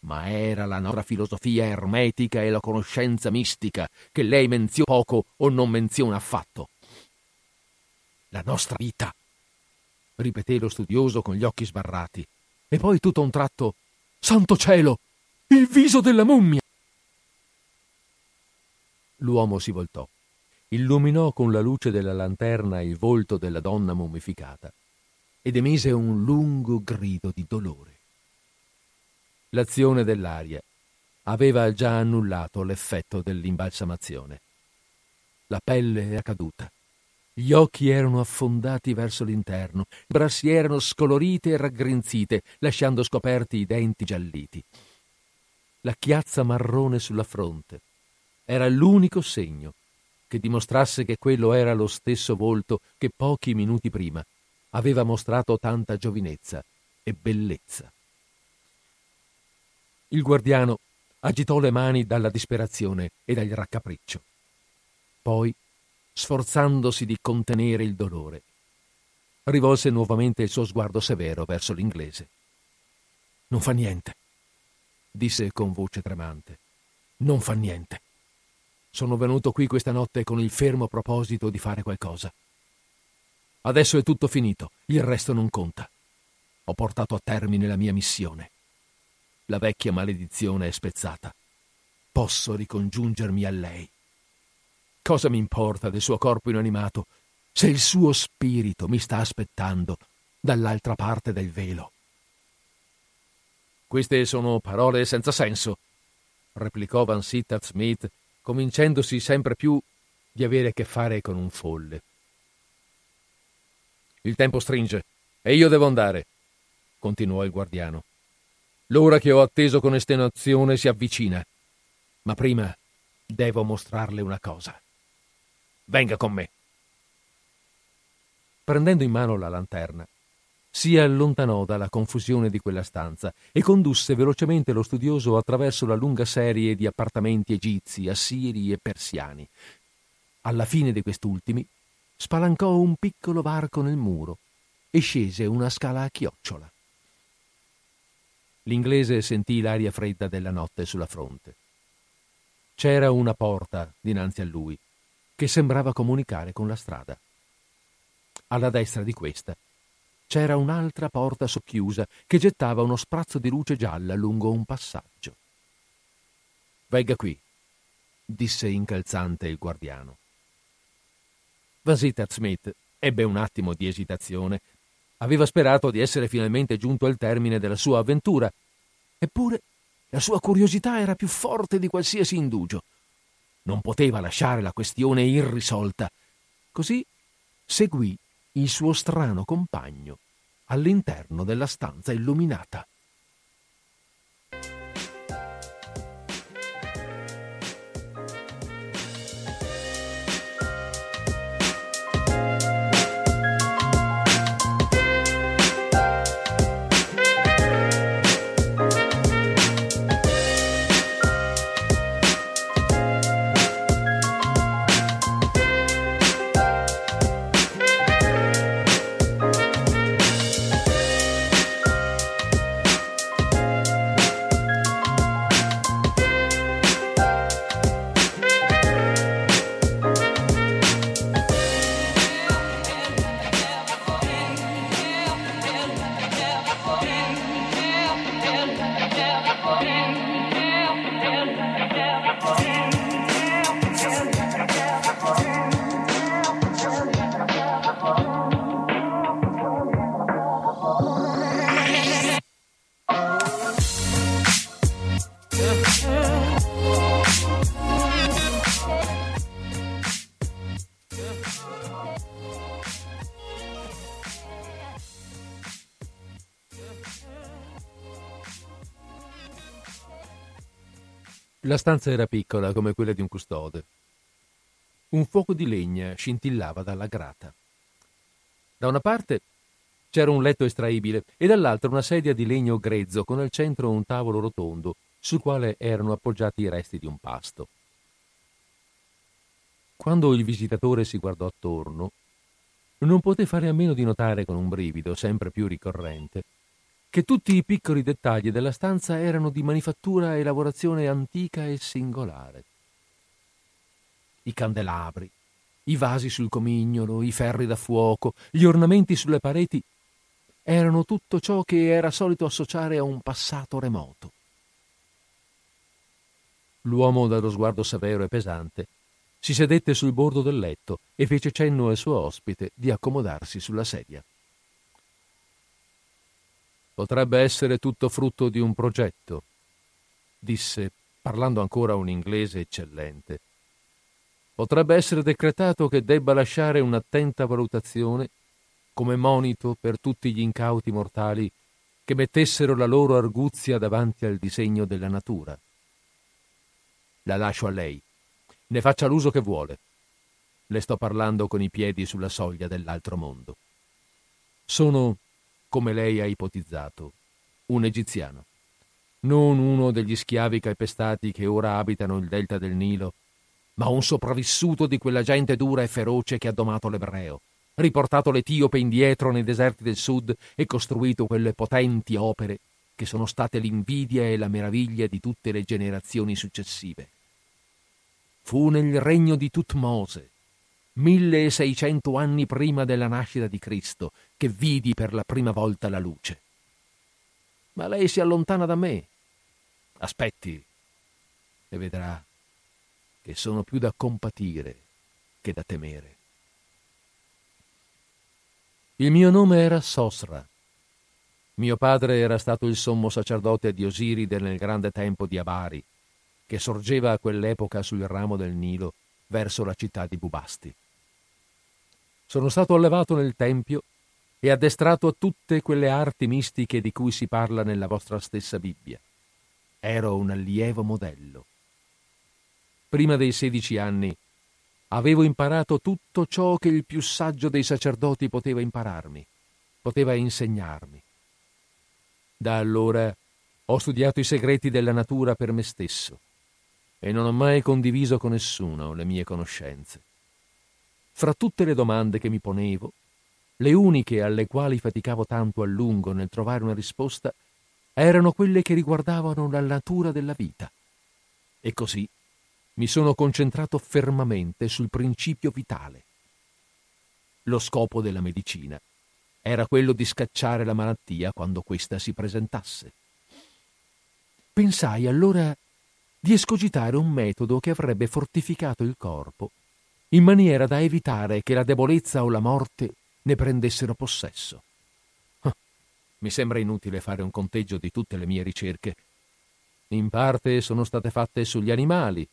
ma era la nostra filosofia ermetica e la conoscenza mistica che lei menziona poco o non menziona affatto. La nostra vita ripeté lo studioso con gli occhi sbarrati. E poi tutto a un tratto: «Santo cielo! Il viso della mummia!» L'uomo si voltò. Illuminò con la luce della lanterna il volto della donna mummificata ed emise un lungo grido di dolore. L'azione dell'aria aveva già annullato l'effetto dell'imbalsamazione. La pelle era caduta, gli occhi erano affondati verso l'interno, le braccia erano scolorite e raggrinzite, lasciando scoperti i denti gialliti. La chiazza marrone sulla fronte era l'unico segno che dimostrasse che quello era lo stesso volto che pochi minuti prima aveva mostrato tanta giovinezza e bellezza. Il guardiano agitò le mani dalla disperazione e dal raccapriccio. Poi, sforzandosi di contenere il dolore, rivolse nuovamente il suo sguardo severo verso l'inglese. «Non fa niente», disse con voce tremante. «Non fa niente. Sono venuto qui questa notte con il fermo proposito di fare qualcosa. Adesso è tutto finito, il resto non conta. Ho portato a termine la mia missione. La vecchia maledizione è spezzata. Posso ricongiungermi a lei. Cosa mi importa del suo corpo inanimato, se il suo spirito mi sta aspettando dall'altra parte del velo?» «Queste sono parole senza senso», replicò Vansittart Smith, convincendosi sempre più di avere a che fare con un folle. «Il tempo stringe e io devo andare», continuò il guardiano. «L'ora che ho atteso con estenuazione si avvicina, ma prima devo mostrarle una cosa. Venga con me». Prendendo in mano la lanterna, si allontanò dalla confusione di quella stanza e condusse velocemente lo studioso attraverso la lunga serie di appartamenti egizi, assiri e persiani. Alla fine di quest'ultimi spalancò un piccolo varco nel muro e scese una scala a chiocciola. L'inglese sentì l'aria fredda della notte sulla fronte. C'era una porta dinanzi a lui che sembrava comunicare con la strada. Alla destra di questa c'era un'altra porta socchiusa che gettava uno sprazzo di luce gialla lungo un passaggio. «Venga qui», disse incalzante il guardiano. Vansittart Smith ebbe un attimo di esitazione. Aveva sperato di essere finalmente giunto al termine della sua avventura, eppure la sua curiosità era più forte di qualsiasi indugio. Non poteva lasciare la questione irrisolta, così seguì il suo strano compagno all'interno della stanza illuminata. La stanza era piccola come quella di un custode. Un fuoco di legna scintillava dalla grata. Da una parte c'era un letto estraibile e dall'altra una sedia di legno grezzo con al centro un tavolo rotondo sul quale erano appoggiati i resti di un pasto. Quando il visitatore si guardò attorno, non poté fare a meno di notare con un brivido sempre più ricorrente che tutti i piccoli dettagli della stanza erano di manifattura e lavorazione antica e singolare. I candelabri, i vasi sul comignolo, i ferri da fuoco, gli ornamenti sulle pareti erano tutto ciò che era solito associare a un passato remoto. L'uomo dallo sguardo severo e pesante si sedette sul bordo del letto e fece cenno al suo ospite di accomodarsi sulla sedia. «Potrebbe essere tutto frutto di un progetto», disse, parlando ancora un inglese eccellente. «Potrebbe essere decretato che debba lasciare un'attenta valutazione come monito per tutti gli incauti mortali che mettessero la loro arguzia davanti al disegno della natura. La lascio a lei. Ne faccia l'uso che vuole. Le sto parlando con i piedi sulla soglia dell'altro mondo. Sono, come lei ha ipotizzato, un egiziano, non uno degli schiavi calpestati che ora abitano il delta del Nilo, ma un sopravvissuto di quella gente dura e feroce che ha domato l'ebreo, riportato l'etiope indietro nei deserti del sud e costruito quelle potenti opere che sono state l'invidia e la meraviglia di tutte le generazioni successive. Fu nel regno di Tutmose, 1600 anni prima della nascita di Cristo, che vidi per la prima volta la luce. Ma lei si allontana da me. Aspetti e vedrà che sono più da compatire che da temere». Il mio nome era Sosra. Mio padre era stato il sommo sacerdote di Osiride nel grande tempo di Abari, che sorgeva a quell'epoca sul ramo del Nilo verso la città di Bubasti. Sono stato allevato nel tempio e addestrato a tutte quelle arti mistiche di cui si parla nella vostra stessa Bibbia. Ero un allievo modello. Prima dei 16 anni avevo imparato tutto ciò che il più saggio dei sacerdoti poteva insegnarmi. Da allora ho studiato i segreti della natura per me stesso e non ho mai condiviso con nessuno le mie conoscenze. Fra tutte le domande che mi ponevo, le uniche alle quali faticavo tanto a lungo nel trovare una risposta erano quelle che riguardavano la natura della vita. E così mi sono concentrato fermamente sul principio vitale. Lo scopo della medicina era quello di scacciare la malattia quando questa si presentasse. Pensai allora di escogitare un metodo che avrebbe fortificato il corpo in maniera da evitare che la debolezza o la morte ne prendessero possesso. Mi sembra inutile fare un conteggio di tutte le mie ricerche. In parte sono state fatte sugli animali,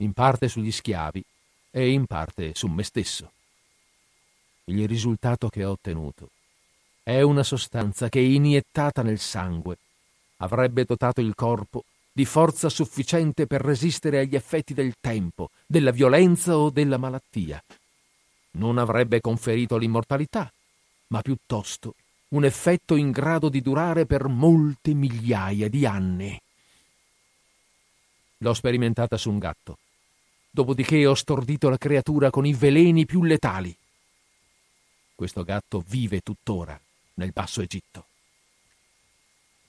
in parte sugli schiavi e in parte su me stesso. Il risultato che ho ottenuto è una sostanza che, iniettata nel sangue, avrebbe dotato il corpo di forza sufficiente per resistere agli effetti del tempo, della violenza o della malattia. Non avrebbe conferito l'immortalità, ma piuttosto un effetto in grado di durare per molte migliaia di anni. L'ho sperimentata su un gatto, dopodiché ho stordito la creatura con i veleni più letali. Questo gatto vive tuttora nel Basso Egitto.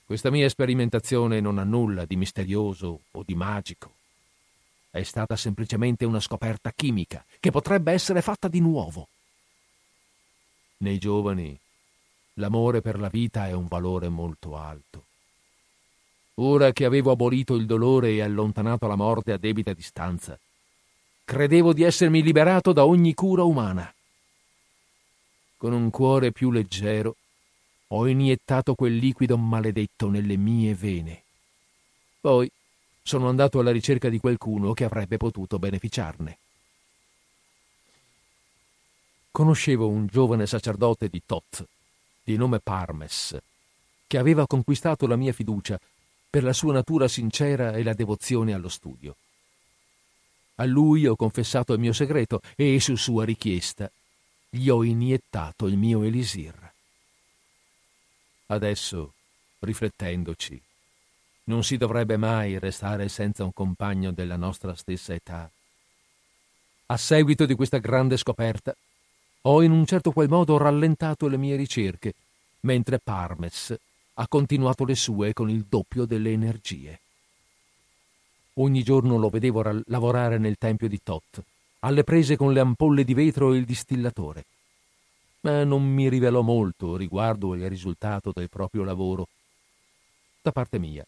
Questa mia sperimentazione non ha nulla di misterioso o di magico. È stata semplicemente una scoperta chimica che potrebbe essere fatta di nuovo. Nei giovani l'amore per la vita è un valore molto alto. Ora che avevo abolito il dolore e allontanato la morte a debita distanza, credevo di essermi liberato da ogni cura umana. Con un cuore più leggero ho iniettato quel liquido maledetto nelle mie vene. Poi sono andato alla ricerca di qualcuno che avrebbe potuto beneficiarne. Conoscevo un giovane sacerdote di Thoth, di nome Parmes, che aveva conquistato la mia fiducia per la sua natura sincera e la devozione allo studio. A lui ho confessato il mio segreto e, su sua richiesta, gli ho iniettato il mio elisir. Adesso, riflettendoci, non si dovrebbe mai restare senza un compagno della nostra stessa età. A seguito di questa grande scoperta, ho in un certo qual modo rallentato le mie ricerche, mentre Parmes ha continuato le sue con il doppio delle energie. Ogni giorno lo vedevo lavorare nel tempio di Thoth, alle prese con le ampolle di vetro e il distillatore. Non mi rivelò molto riguardo il risultato del proprio lavoro. Da parte mia,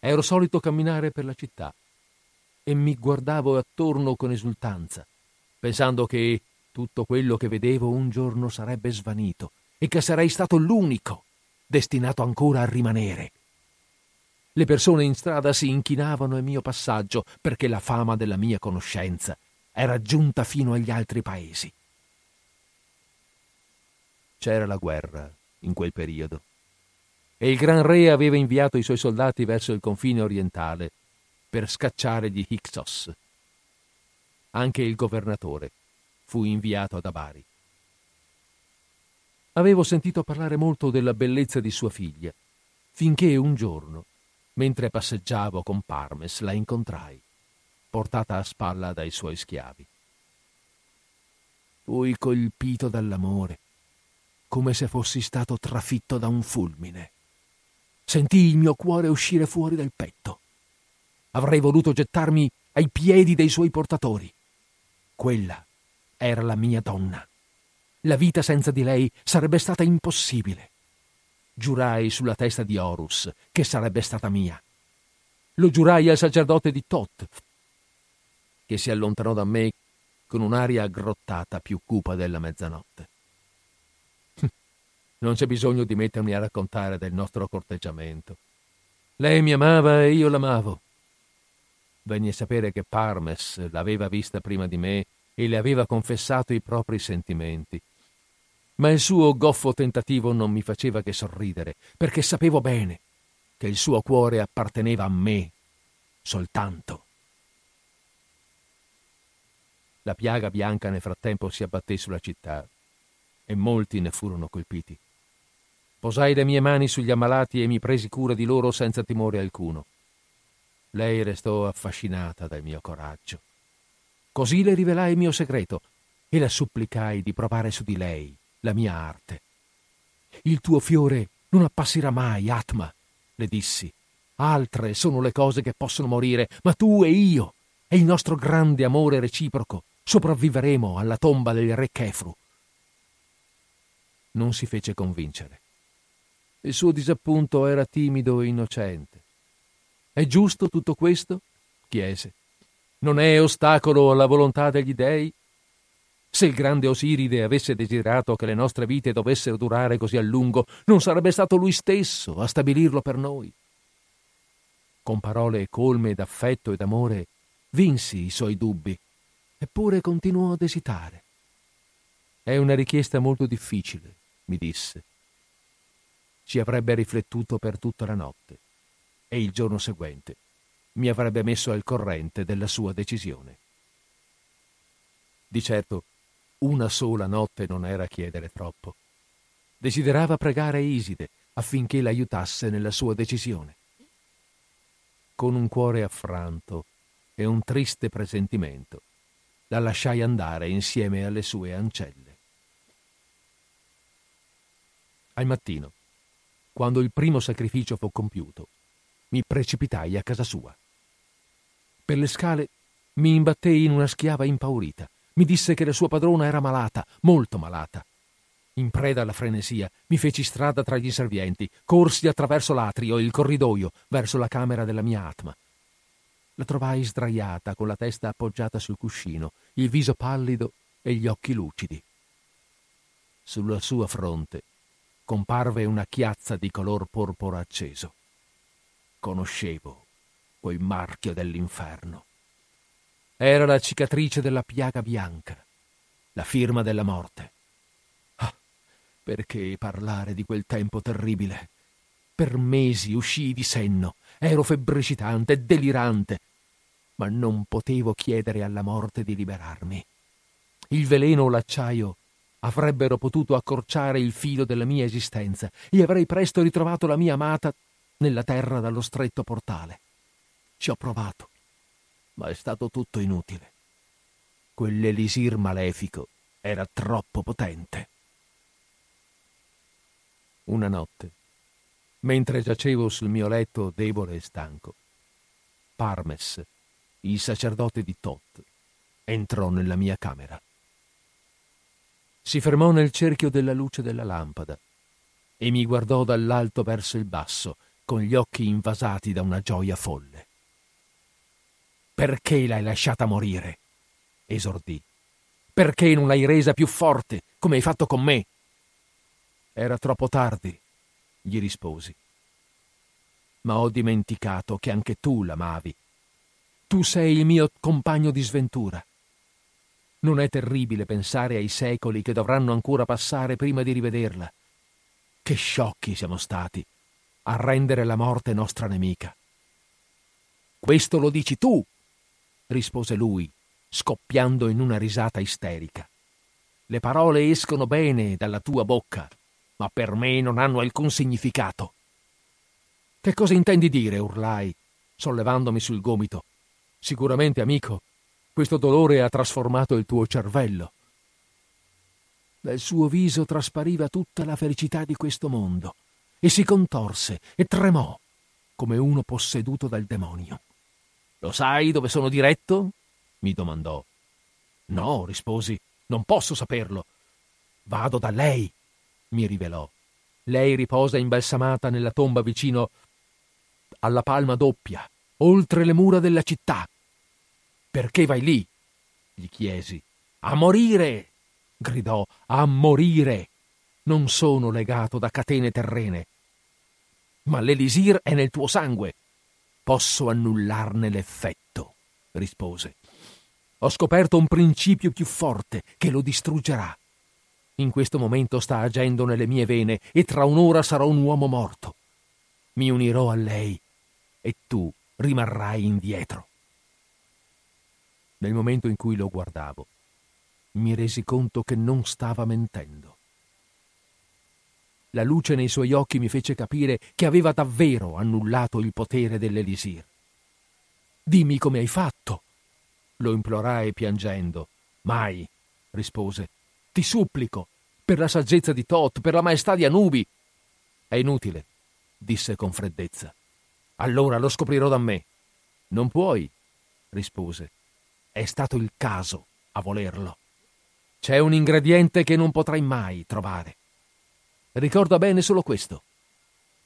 ero solito camminare per la città e mi guardavo attorno con esultanza, pensando che tutto quello che vedevo un giorno sarebbe svanito e che sarei stato l'unico destinato ancora a rimanere. Le persone in strada si inchinavano al mio passaggio perché la fama della mia conoscenza era giunta fino agli altri paesi. C'era la guerra in quel periodo e il Gran Re aveva inviato i suoi soldati verso il confine orientale per scacciare gli Hyksos. Anche il governatore fu inviato ad Abari. Avevo sentito parlare molto della bellezza di sua figlia, finché un giorno, mentre passeggiavo con Parmes, la incontrai, portata a spalla dai suoi schiavi. Fui colpito dall'amore, come se fossi stato trafitto da un fulmine. Sentii il mio cuore uscire fuori dal petto. Avrei voluto gettarmi ai piedi dei suoi portatori. Quella era la mia donna. La vita senza di lei sarebbe stata impossibile. Giurai sulla testa di Horus che sarebbe stata mia. Lo giurai al sacerdote di Thoth, che si allontanò da me con un'aria aggrottata più cupa della mezzanotte. Non c'è bisogno di mettermi a raccontare del nostro corteggiamento. Lei mi amava e io l'amavo. Venni a sapere che Parmes l'aveva vista prima di me e le aveva confessato i propri sentimenti. Ma il suo goffo tentativo non mi faceva che sorridere, perché sapevo bene che il suo cuore apparteneva a me soltanto. La piaga bianca nel frattempo si abbatté sulla città e molti ne furono colpiti. Posai le mie mani sugli ammalati e mi presi cura di loro senza timore alcuno. Lei restò affascinata dal mio coraggio. Così le rivelai il mio segreto e la supplicai di provare su di lei la mia arte. Il tuo fiore non appassirà mai, Atma, le dissi. Altre sono le cose che possono morire, ma tu e io e il nostro grande amore reciproco sopravviveremo alla tomba del re Chefru. Non si fece convincere. Il suo disappunto era timido e innocente. «È giusto tutto questo?» chiese. «Non è ostacolo alla volontà degli dei? Se il grande Osiride avesse desiderato che le nostre vite dovessero durare così a lungo, non sarebbe stato lui stesso a stabilirlo per noi». Con parole colme d'affetto e d'amore vinsi i suoi dubbi, eppure continuò ad esitare. «È una richiesta molto difficile», mi disse. Ci avrebbe riflettuto per tutta la notte e il giorno seguente mi avrebbe messo al corrente della sua decisione. Di certo, una sola notte non era chiedere troppo. Desiderava pregare Iside affinché l'aiutasse nella sua decisione. Con un cuore affranto e un triste presentimento, la lasciai andare insieme alle sue ancelle. Al mattino, quando il primo sacrificio fu compiuto, mi precipitai a casa sua. Per le scale mi imbattei in una schiava impaurita. Mi disse che la sua padrona era malata, molto malata. In preda alla frenesia, mi feci strada tra gli serventi, corsi attraverso l'atrio e il corridoio verso la camera della mia Atma. La trovai sdraiata, con la testa appoggiata sul cuscino, il viso pallido e gli occhi lucidi. Sulla sua fronte comparve una chiazza di color porpora acceso. Conoscevo quel marchio dell'inferno. Era la cicatrice della piaga bianca, la firma della morte. Ah, perché parlare di quel tempo terribile? Per mesi uscii di senno, ero febbricitante, delirante, ma non potevo chiedere alla morte di liberarmi. Il veleno o l'acciaio avrebbero potuto accorciare il filo della mia esistenza e avrei presto ritrovato la mia amata nella terra dallo stretto portale. Ci ho provato, ma è stato tutto inutile. Quell'elisir malefico era troppo potente. Una notte, mentre giacevo sul mio letto debole e stanco, Parmes, il sacerdote di Thoth, entrò nella mia camera. si fermò nel cerchio della luce della lampada e mi guardò dall'alto verso il basso con gli occhi invasati da una gioia folle. «Perché l'hai lasciata morire?» esordì. «Perché non l'hai resa più forte, come hai fatto con me?» «Era troppo tardi», gli risposi. «Ma ho dimenticato che anche tu l'amavi. Tu sei il mio compagno di sventura. Non è terribile pensare ai secoli che dovranno ancora passare prima di rivederla. Che sciocchi siamo stati a rendere la morte nostra nemica!» «Questo lo dici tu!» rispose lui, scoppiando in una risata isterica. «Le parole escono bene dalla tua bocca, ma per me non hanno alcun significato.» «Che cosa intendi dire?» urlai, sollevandomi sul gomito. «Sicuramente, amico, questo dolore ha trasformato il tuo cervello.» Dal suo viso traspariva tutta la felicità di questo mondo e si contorse e tremò come uno posseduto dal demonio. «Lo sai dove sono diretto?» mi domandò. «No», risposi, «non posso saperlo.» «Vado da lei», mi rivelò. «Lei riposa imbalsamata nella tomba vicino alla Palma Doppia, oltre le mura della città.» «Perché vai lì?» gli chiesi. «A morire!» gridò. «A morire! Non sono legato da catene terrene, ma l'elisir è nel tuo sangue. Posso annullarne l'effetto», rispose. «Ho scoperto un principio più forte che lo distruggerà. In questo momento sta agendo nelle mie vene e tra un'ora sarò un uomo morto. Mi unirò a lei e tu rimarrai indietro.» Nel momento in cui lo guardavo, mi resi conto che non stava mentendo. La luce nei suoi occhi mi fece capire che aveva davvero annullato il potere dell'elisir. «Dimmi come hai fatto», lo implorai piangendo. «Mai», rispose. «Ti supplico, per la saggezza di Thoth, per la maestà di Anubi.» «È inutile», disse con freddezza. «Allora lo scoprirò da me.» «Non puoi», rispose. «È stato il caso a volerlo. C'è un ingrediente che non potrai mai trovare. Ricorda bene solo questo.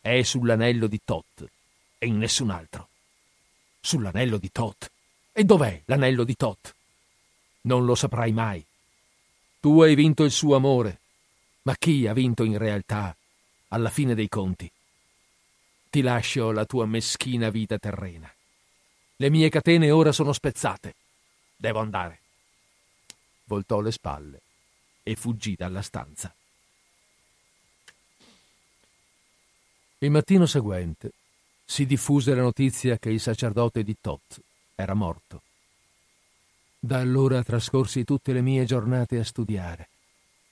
È sull'anello di Thoth e in nessun altro.» «Sull'anello di Thoth? E dov'è l'anello di Thoth?» «Non lo saprai mai. Tu hai vinto il suo amore, ma chi ha vinto in realtà alla fine dei conti? Ti lascio la tua meschina vita terrena. Le mie catene ora sono spezzate. Devo andare.» Voltò le spalle e fuggì dalla stanza. Il mattino seguente si diffuse la notizia che il sacerdote di Thoth era morto. Da allora trascorsi tutte le mie giornate a studiare.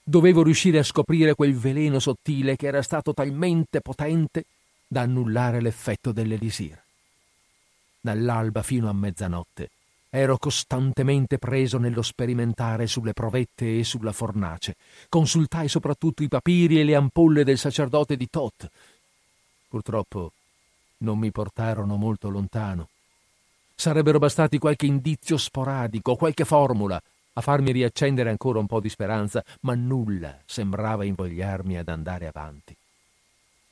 Dovevo riuscire a scoprire quel veleno sottile che era stato talmente potente da annullare l'effetto dell'elisir. Dall'alba fino a mezzanotte ero costantemente preso nello sperimentare sulle provette e sulla fornace. Consultai soprattutto i papiri e le ampolle del sacerdote di Thoth. Purtroppo non mi portarono molto lontano. Sarebbero bastati qualche indizio sporadico, qualche formula, a farmi riaccendere ancora un po' di speranza, ma nulla sembrava invogliarmi ad andare avanti.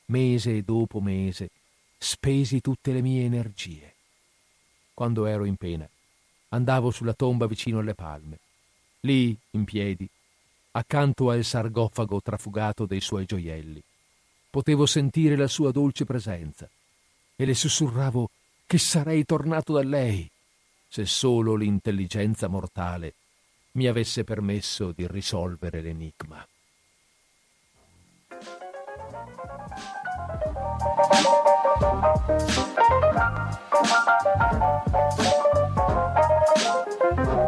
Mese dopo mese spesi tutte le mie energie. Quando ero in pena, andavo sulla tomba vicino alle Palme. Lì, in piedi, accanto al sarcofago trafugato dei suoi gioielli, potevo sentire la sua dolce presenza e le sussurravo che sarei tornato da lei se solo l'intelligenza mortale mi avesse permesso di risolvere l'enigma.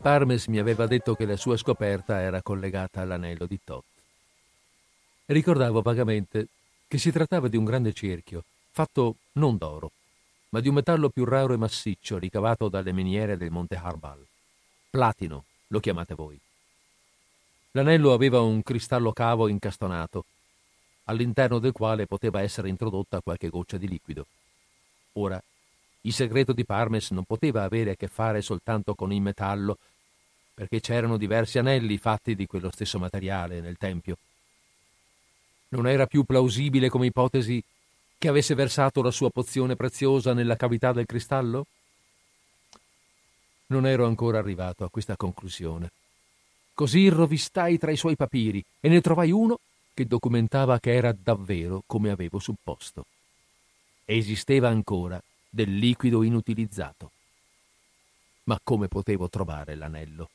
Parmes mi aveva detto che la sua scoperta era collegata all'anello di Thoth. Ricordavo vagamente che si trattava di un grande cerchio, fatto non d'oro, ma di un metallo più raro e massiccio ricavato dalle miniere del Monte Harbal. Platino, lo chiamate voi. L'anello aveva un cristallo cavo incastonato, all'interno del quale poteva essere introdotta qualche goccia di liquido. Ora, il segreto di Parmes non poteva avere a che fare soltanto con il metallo, perché c'erano diversi anelli fatti di quello stesso materiale nel tempio. Non era più plausibile come ipotesi che avesse versato la sua pozione preziosa nella cavità del cristallo? Non ero ancora arrivato a questa conclusione. Così rovistai tra i suoi papiri e ne trovai uno che documentava che era davvero come avevo supposto. Esisteva ancora del liquido inutilizzato. Ma come potevo trovare l'anello?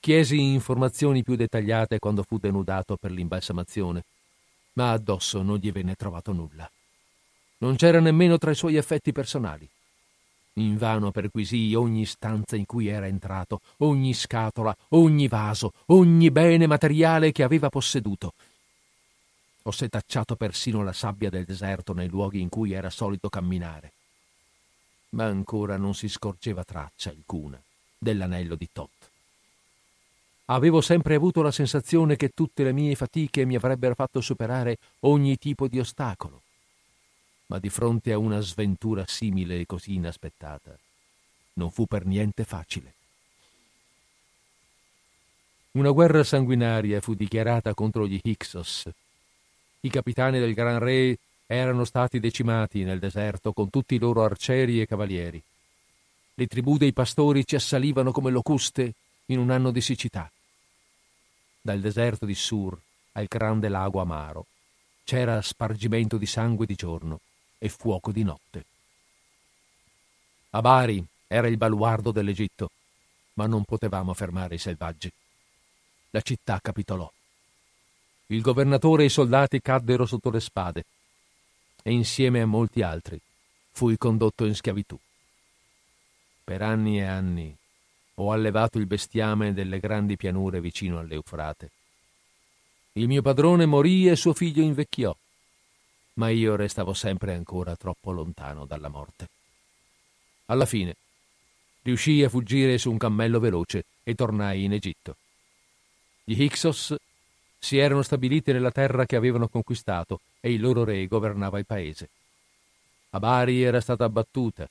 Chiesi informazioni più dettagliate quando fu denudato per l'imbalsamazione, ma addosso non gli venne trovato nulla. Non c'era nemmeno tra i suoi effetti personali. Invano perquisii ogni stanza in cui era entrato, ogni scatola, ogni vaso, ogni bene materiale che aveva posseduto. Ho setacciato persino la sabbia del deserto nei luoghi in cui era solito camminare. Ma ancora non si scorgeva traccia alcuna dell'anello di Thoth. Avevo sempre avuto la sensazione che tutte le mie fatiche mi avrebbero fatto superare ogni tipo di ostacolo. Ma di fronte a una sventura simile e così inaspettata, non fu per niente facile. Una guerra sanguinaria fu dichiarata contro gli Hyksos. I capitani del Gran Re erano stati decimati nel deserto con tutti i loro arcieri e cavalieri. Le tribù dei pastori ci assalivano come locuste in un anno di siccità. Dal deserto di Sur al grande lago amaro c'era spargimento di sangue di giorno e fuoco di notte. Abari era il baluardo dell'Egitto, ma non potevamo fermare i selvaggi. La città capitolò. Il governatore e i soldati caddero sotto le spade e insieme a molti altri fui condotto in schiavitù. Per anni e anni ho allevato il bestiame delle grandi pianure vicino all'Eufrate. Il mio padrone morì e suo figlio invecchiò, ma io restavo sempre ancora troppo lontano dalla morte. Alla fine riuscii a fuggire su un cammello veloce e tornai in Egitto. Gli Hyksos si erano stabiliti nella terra che avevano conquistato e il loro re governava il paese. Abari era stata abbattuta,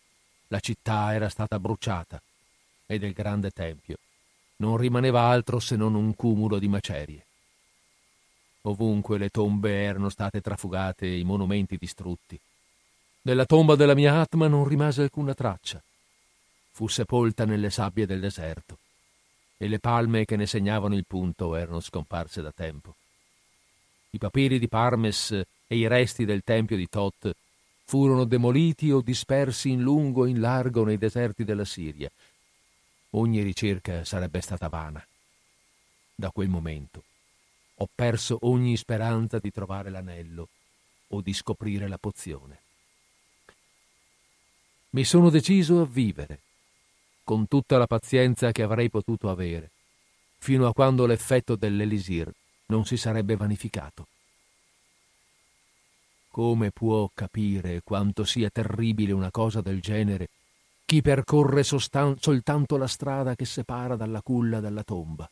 la città era stata bruciata e del grande tempio non rimaneva altro se non un cumulo di macerie. Ovunque le tombe erano state trafugate e i monumenti distrutti. Della tomba della mia Atma non rimase alcuna traccia. Fu sepolta nelle sabbie del deserto e le palme che ne segnavano il punto erano scomparse da tempo. I papiri di Parmes e i resti del tempio di Thoth furono demoliti o dispersi in lungo e in largo nei deserti della Siria. Ogni ricerca sarebbe stata vana. Da quel momento ho perso ogni speranza di trovare l'anello o di scoprire la pozione. Mi sono deciso a vivere, con tutta la pazienza che avrei potuto avere, fino a quando l'effetto dell'elisir non si sarebbe vanificato. Come può capire quanto sia terribile una cosa del genere chi percorre soltanto la strada che separa dalla culla dalla tomba?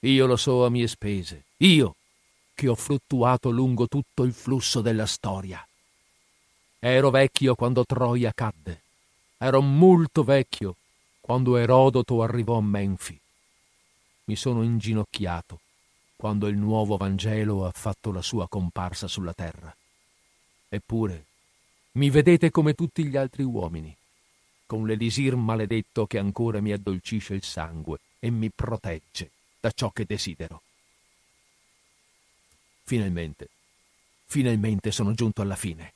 Io lo so a mie spese, io che ho fluttuato lungo tutto il flusso della storia. Ero vecchio quando Troia cadde, ero molto vecchio quando Erodoto arrivò a Menfi. Mi sono inginocchiato quando il nuovo Vangelo ha fatto la sua comparsa sulla terra. Eppure mi vedete come tutti gli altri uomini, con l'elisir maledetto che ancora mi addolcisce il sangue e mi protegge da ciò che desidero. Finalmente sono giunto alla fine.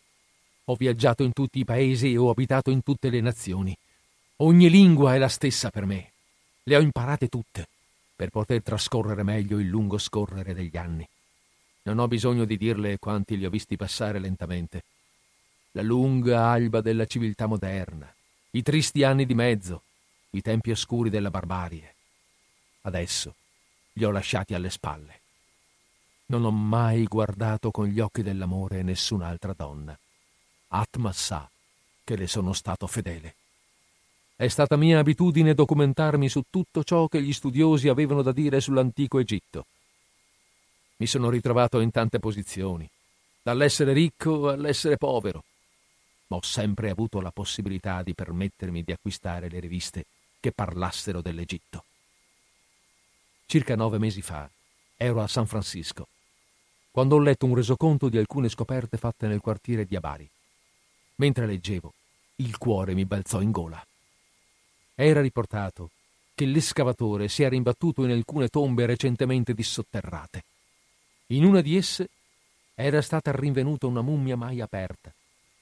Ho viaggiato in tutti i paesi e ho abitato in tutte le nazioni. Ogni lingua è la stessa per me. Le ho imparate tutte per poter trascorrere meglio il lungo scorrere degli anni. Non ho bisogno di dirle quanti li ho visti passare lentamente. La lunga alba della civiltà moderna, i tristi anni di mezzo, i tempi oscuri della barbarie. Adesso li ho lasciati alle spalle. Non ho mai guardato con gli occhi dell'amore nessun'altra donna. Atma sa che le sono stato fedele. È stata mia abitudine documentarmi su tutto ciò che gli studiosi avevano da dire sull'antico Egitto. Mi sono ritrovato in tante posizioni, dall'essere ricco all'essere povero, ma ho sempre avuto la possibilità di permettermi di acquistare le riviste che parlassero dell'Egitto. Circa 9 mesi fa ero a San Francisco, quando ho letto un resoconto di alcune scoperte fatte nel quartiere di Abari. Mentre leggevo, il cuore mi balzò in gola. Era riportato che l'escavatore si era imbattuto in alcune tombe recentemente dissotterrate. In una di esse era stata rinvenuta una mummia mai aperta,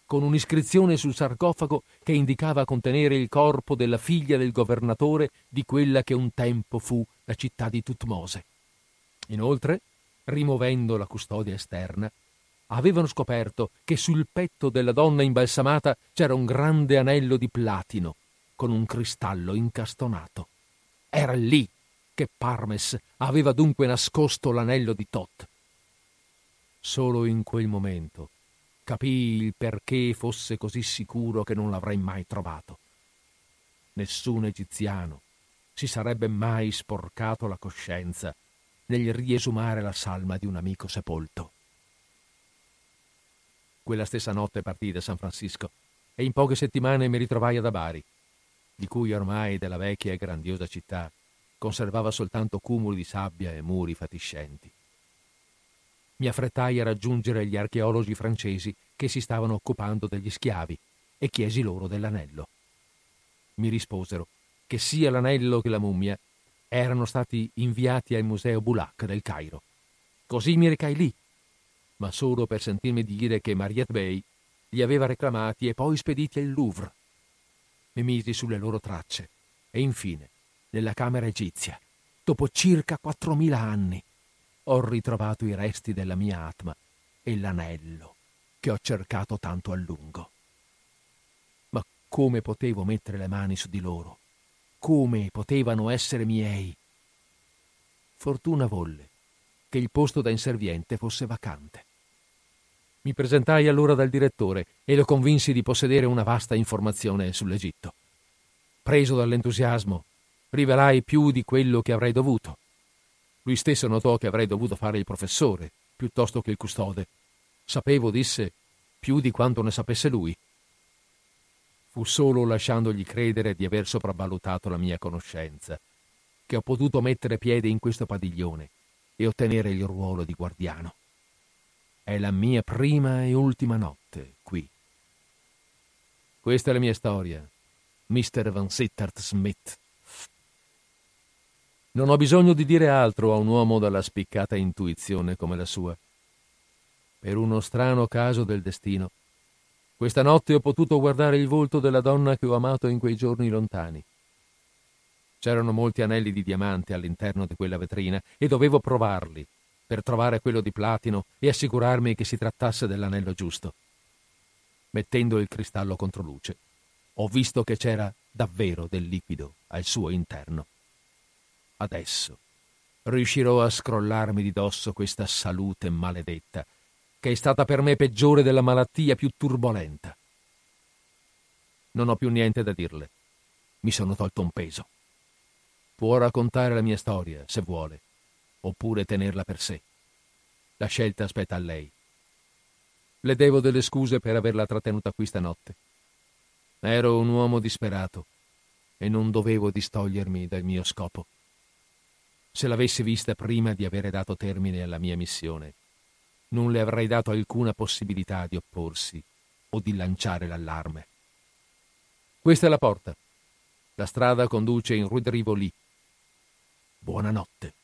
con un'iscrizione sul sarcofago che indicava contenere il corpo della figlia del governatore di quella che un tempo fu la città di Tutmose. Inoltre, rimuovendo la custodia esterna, avevano scoperto che sul petto della donna imbalsamata c'era un grande anello di platino con un cristallo incastonato. Era lì che Parmes aveva dunque nascosto l'anello di Thoth. Solo in quel momento capii il perché fosse così sicuro che non l'avrei mai trovato. Nessun egiziano si sarebbe mai sporcato la coscienza nel riesumare la salma di un amico sepolto. Quella stessa notte partii da San Francisco e in poche settimane mi ritrovai ad Abari, di cui ormai della vecchia e grandiosa città conservava soltanto cumuli di sabbia e muri fatiscenti. Mi affrettai a raggiungere gli archeologi francesi che si stavano occupando degli schiavi e chiesi loro dell'anello. Mi risposero che sia l'anello che la mummia erano stati inviati al museo Boulac del Cairo. Così mi recai lì, ma solo per sentirmi dire che Mariette Bey li aveva reclamati e poi spediti al Louvre. Mi misi sulle loro tracce e infine, nella camera egizia, dopo circa 4000 anni, ho ritrovato i resti della mia Atma e l'anello che ho cercato tanto a lungo. Ma come potevo mettere le mani su di loro? Come potevano essere miei? Fortuna volle che il posto da inserviente fosse vacante. Mi presentai allora dal direttore e lo convinsi di possedere una vasta informazione sull'Egitto. Preso dall'entusiasmo, rivelai più di quello che avrei dovuto. Lui stesso notò che avrei dovuto fare il professore piuttosto che il custode. Sapevo, disse, più di quanto ne sapesse lui. Fu solo lasciandogli credere di aver sopravvalutato la mia conoscenza che ho potuto mettere piede in questo padiglione e ottenere il ruolo di guardiano. È la mia prima e ultima notte qui. Questa è la mia storia, Mr. Vansittart Smith. Non ho bisogno di dire altro a un uomo dalla spiccata intuizione come la sua. Per uno strano caso del destino, questa notte ho potuto guardare il volto della donna che ho amato in quei giorni lontani. C'erano molti anelli di diamante all'interno di quella vetrina e dovevo provarli per trovare quello di platino e assicurarmi che si trattasse dell'anello giusto. Mettendo il cristallo contro luce, ho visto che c'era davvero del liquido al suo interno. Adesso riuscirò a scrollarmi di dosso questa salute maledetta, che è stata per me peggiore della malattia più turbolenta. Non ho più niente da dirle. Mi sono tolto un peso. Può raccontare la mia storia, se vuole, oppure tenerla per sé. La scelta aspetta a lei. Le devo delle scuse per averla trattenuta qui stanotte. Ero un uomo disperato e non dovevo distogliermi dal mio scopo. Se l'avessi vista prima di avere dato termine alla mia missione, non le avrei dato alcuna possibilità di opporsi o di lanciare l'allarme. Questa è la porta. La strada conduce in Rue de Rivoli. Buonanotte.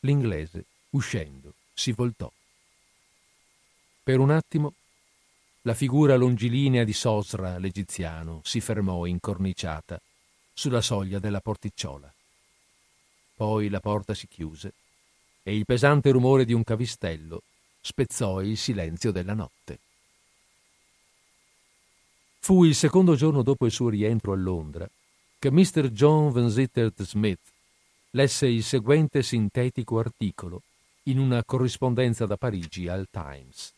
L'inglese, uscendo, si voltò. Per un attimo, la figura longilinea di Sosra, l'egiziano, si fermò incorniciata sulla soglia della porticciola. Poi la porta si chiuse e il pesante rumore di un cavistello spezzò il silenzio della notte. Fu il secondo giorno dopo il suo rientro a Londra che Mr. John Vansittart Smith lesse il seguente sintetico articolo in una corrispondenza da Parigi al Times.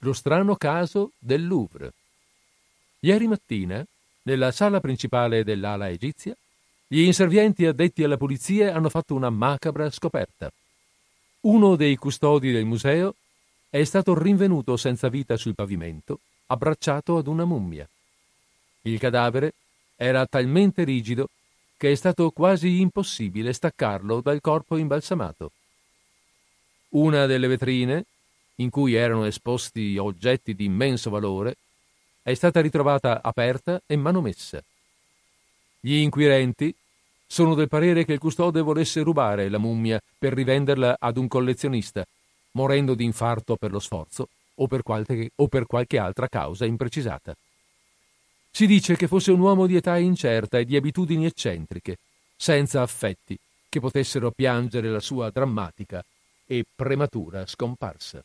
Lo strano caso del Louvre. Ieri mattina, nella sala principale dell'ala egizia, gli inservienti addetti alla pulizia hanno fatto una macabra scoperta. Uno dei custodi del museo è stato rinvenuto senza vita sul pavimento, abbracciato ad una mummia. Il cadavere era talmente rigido che è stato quasi impossibile staccarlo dal corpo imbalsamato. Una delle vetrine, in cui erano esposti oggetti di immenso valore, è stata ritrovata aperta e manomessa. Gli inquirenti sono del parere che il custode volesse rubare la mummia per rivenderla ad un collezionista, morendo di infarto per lo sforzo o per qualche altra causa imprecisata. Si dice che fosse un uomo di età incerta e di abitudini eccentriche, senza affetti che potessero piangere la sua drammatica e prematura scomparsa.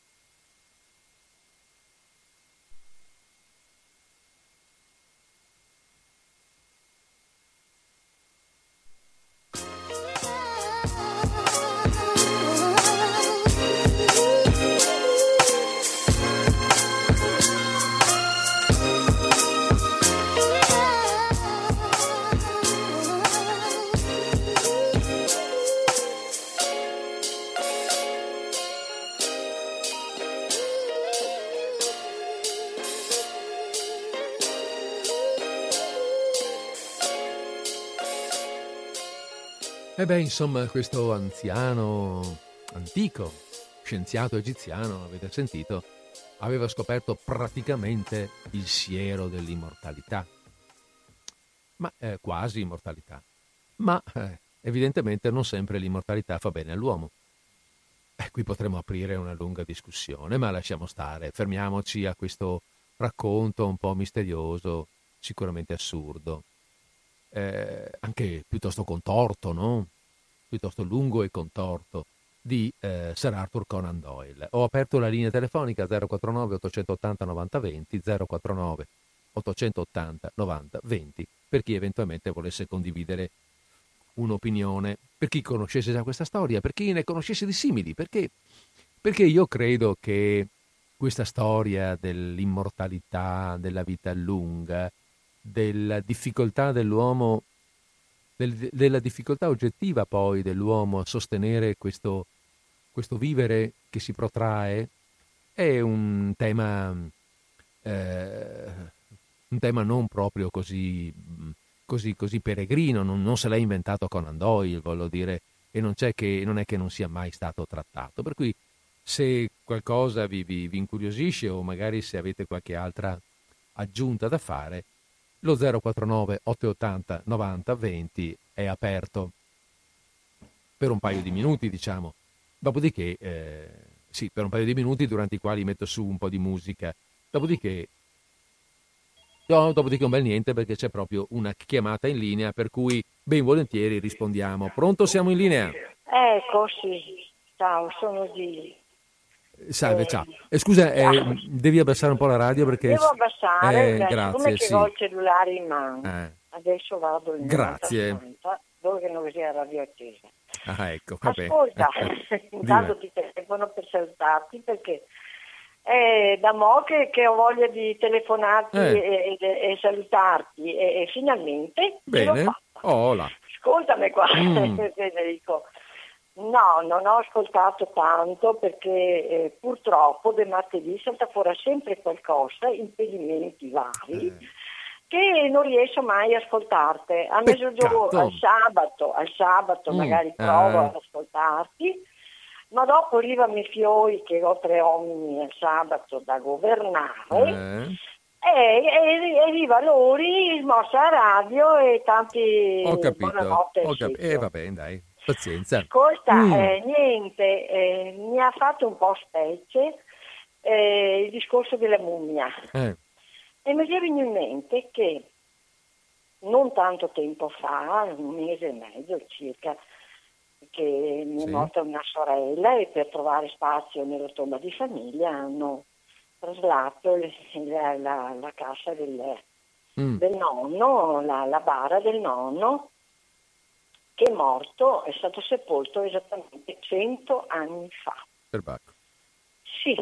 Beh, insomma, questo anziano, antico, scienziato egiziano, avete sentito, aveva scoperto praticamente il siero dell'immortalità. Ma quasi immortalità. Ma evidentemente non sempre l'immortalità fa bene all'uomo. Qui potremmo aprire una lunga discussione, ma lasciamo stare, fermiamoci a questo racconto un po' misterioso, sicuramente assurdo. Anche piuttosto contorto, no? Piuttosto lungo e contorto, di Sir Arthur Conan Doyle. Ho aperto la linea telefonica 049 880 90 20 049 880 90 20 per chi eventualmente volesse condividere un'opinione, per chi conoscesse già questa storia, per chi ne conoscesse di simili, perché io credo che questa storia dell'immortalità, della vita lunga, della difficoltà dell'uomo, della difficoltà oggettiva poi dell'uomo a sostenere questo vivere che si protrae, è un tema non proprio così peregrino, non se l'ha inventato Conan Doyle, voglio dire, e non è che non sia mai stato trattato. Per cui se qualcosa vi incuriosisce, o magari se avete qualche altra aggiunta da fare, lo 049 880 90 20 è aperto per un paio di minuti, diciamo. Dopodiché, sì, per un paio di minuti durante i quali metto su un po' di musica. Dopodiché un bel niente, perché c'è proprio una chiamata in linea, per cui ben volentieri rispondiamo. Pronto, siamo in linea? Ecco, sì. Ciao, sono Gigi. Salve, ciao. Scusa, devi abbassare un po' la radio perché... Devo abbassare, grazie, come sì. Che ho il cellulare in mano. Adesso vado in mano, dove che non sia la radio accesa. Ah, ecco, va bene. Ascolta, intanto ti telefono per salutarti, perché è da mo' che ho voglia di telefonarti e salutarti, e finalmente... Bene, hola. Ascoltami qua, Federico. No, non ho ascoltato tanto perché purtroppo del martedì salta fuori sempre qualcosa, impedimenti vari, che non riesco mai a ascoltarte. A mezzogiorno, al sabato magari provo ad ascoltarti, ma dopo arriva mi fioi che ho tre uomini al sabato da governare. E arriva Lori, mossa radio e tanti... Ho capito, va bene, dai. Pazienza. Ascolta, niente, mi ha fatto un po' specie il discorso della mummia. E mi è venuto in mente che non tanto tempo fa, un mese e mezzo circa, che mi è morta una sorella, e per trovare spazio nella tomba di famiglia hanno traslato la casa del nonno, la bara del nonno, che è morto, è stato sepolto esattamente 100 anni fa. Perbacco. Sì.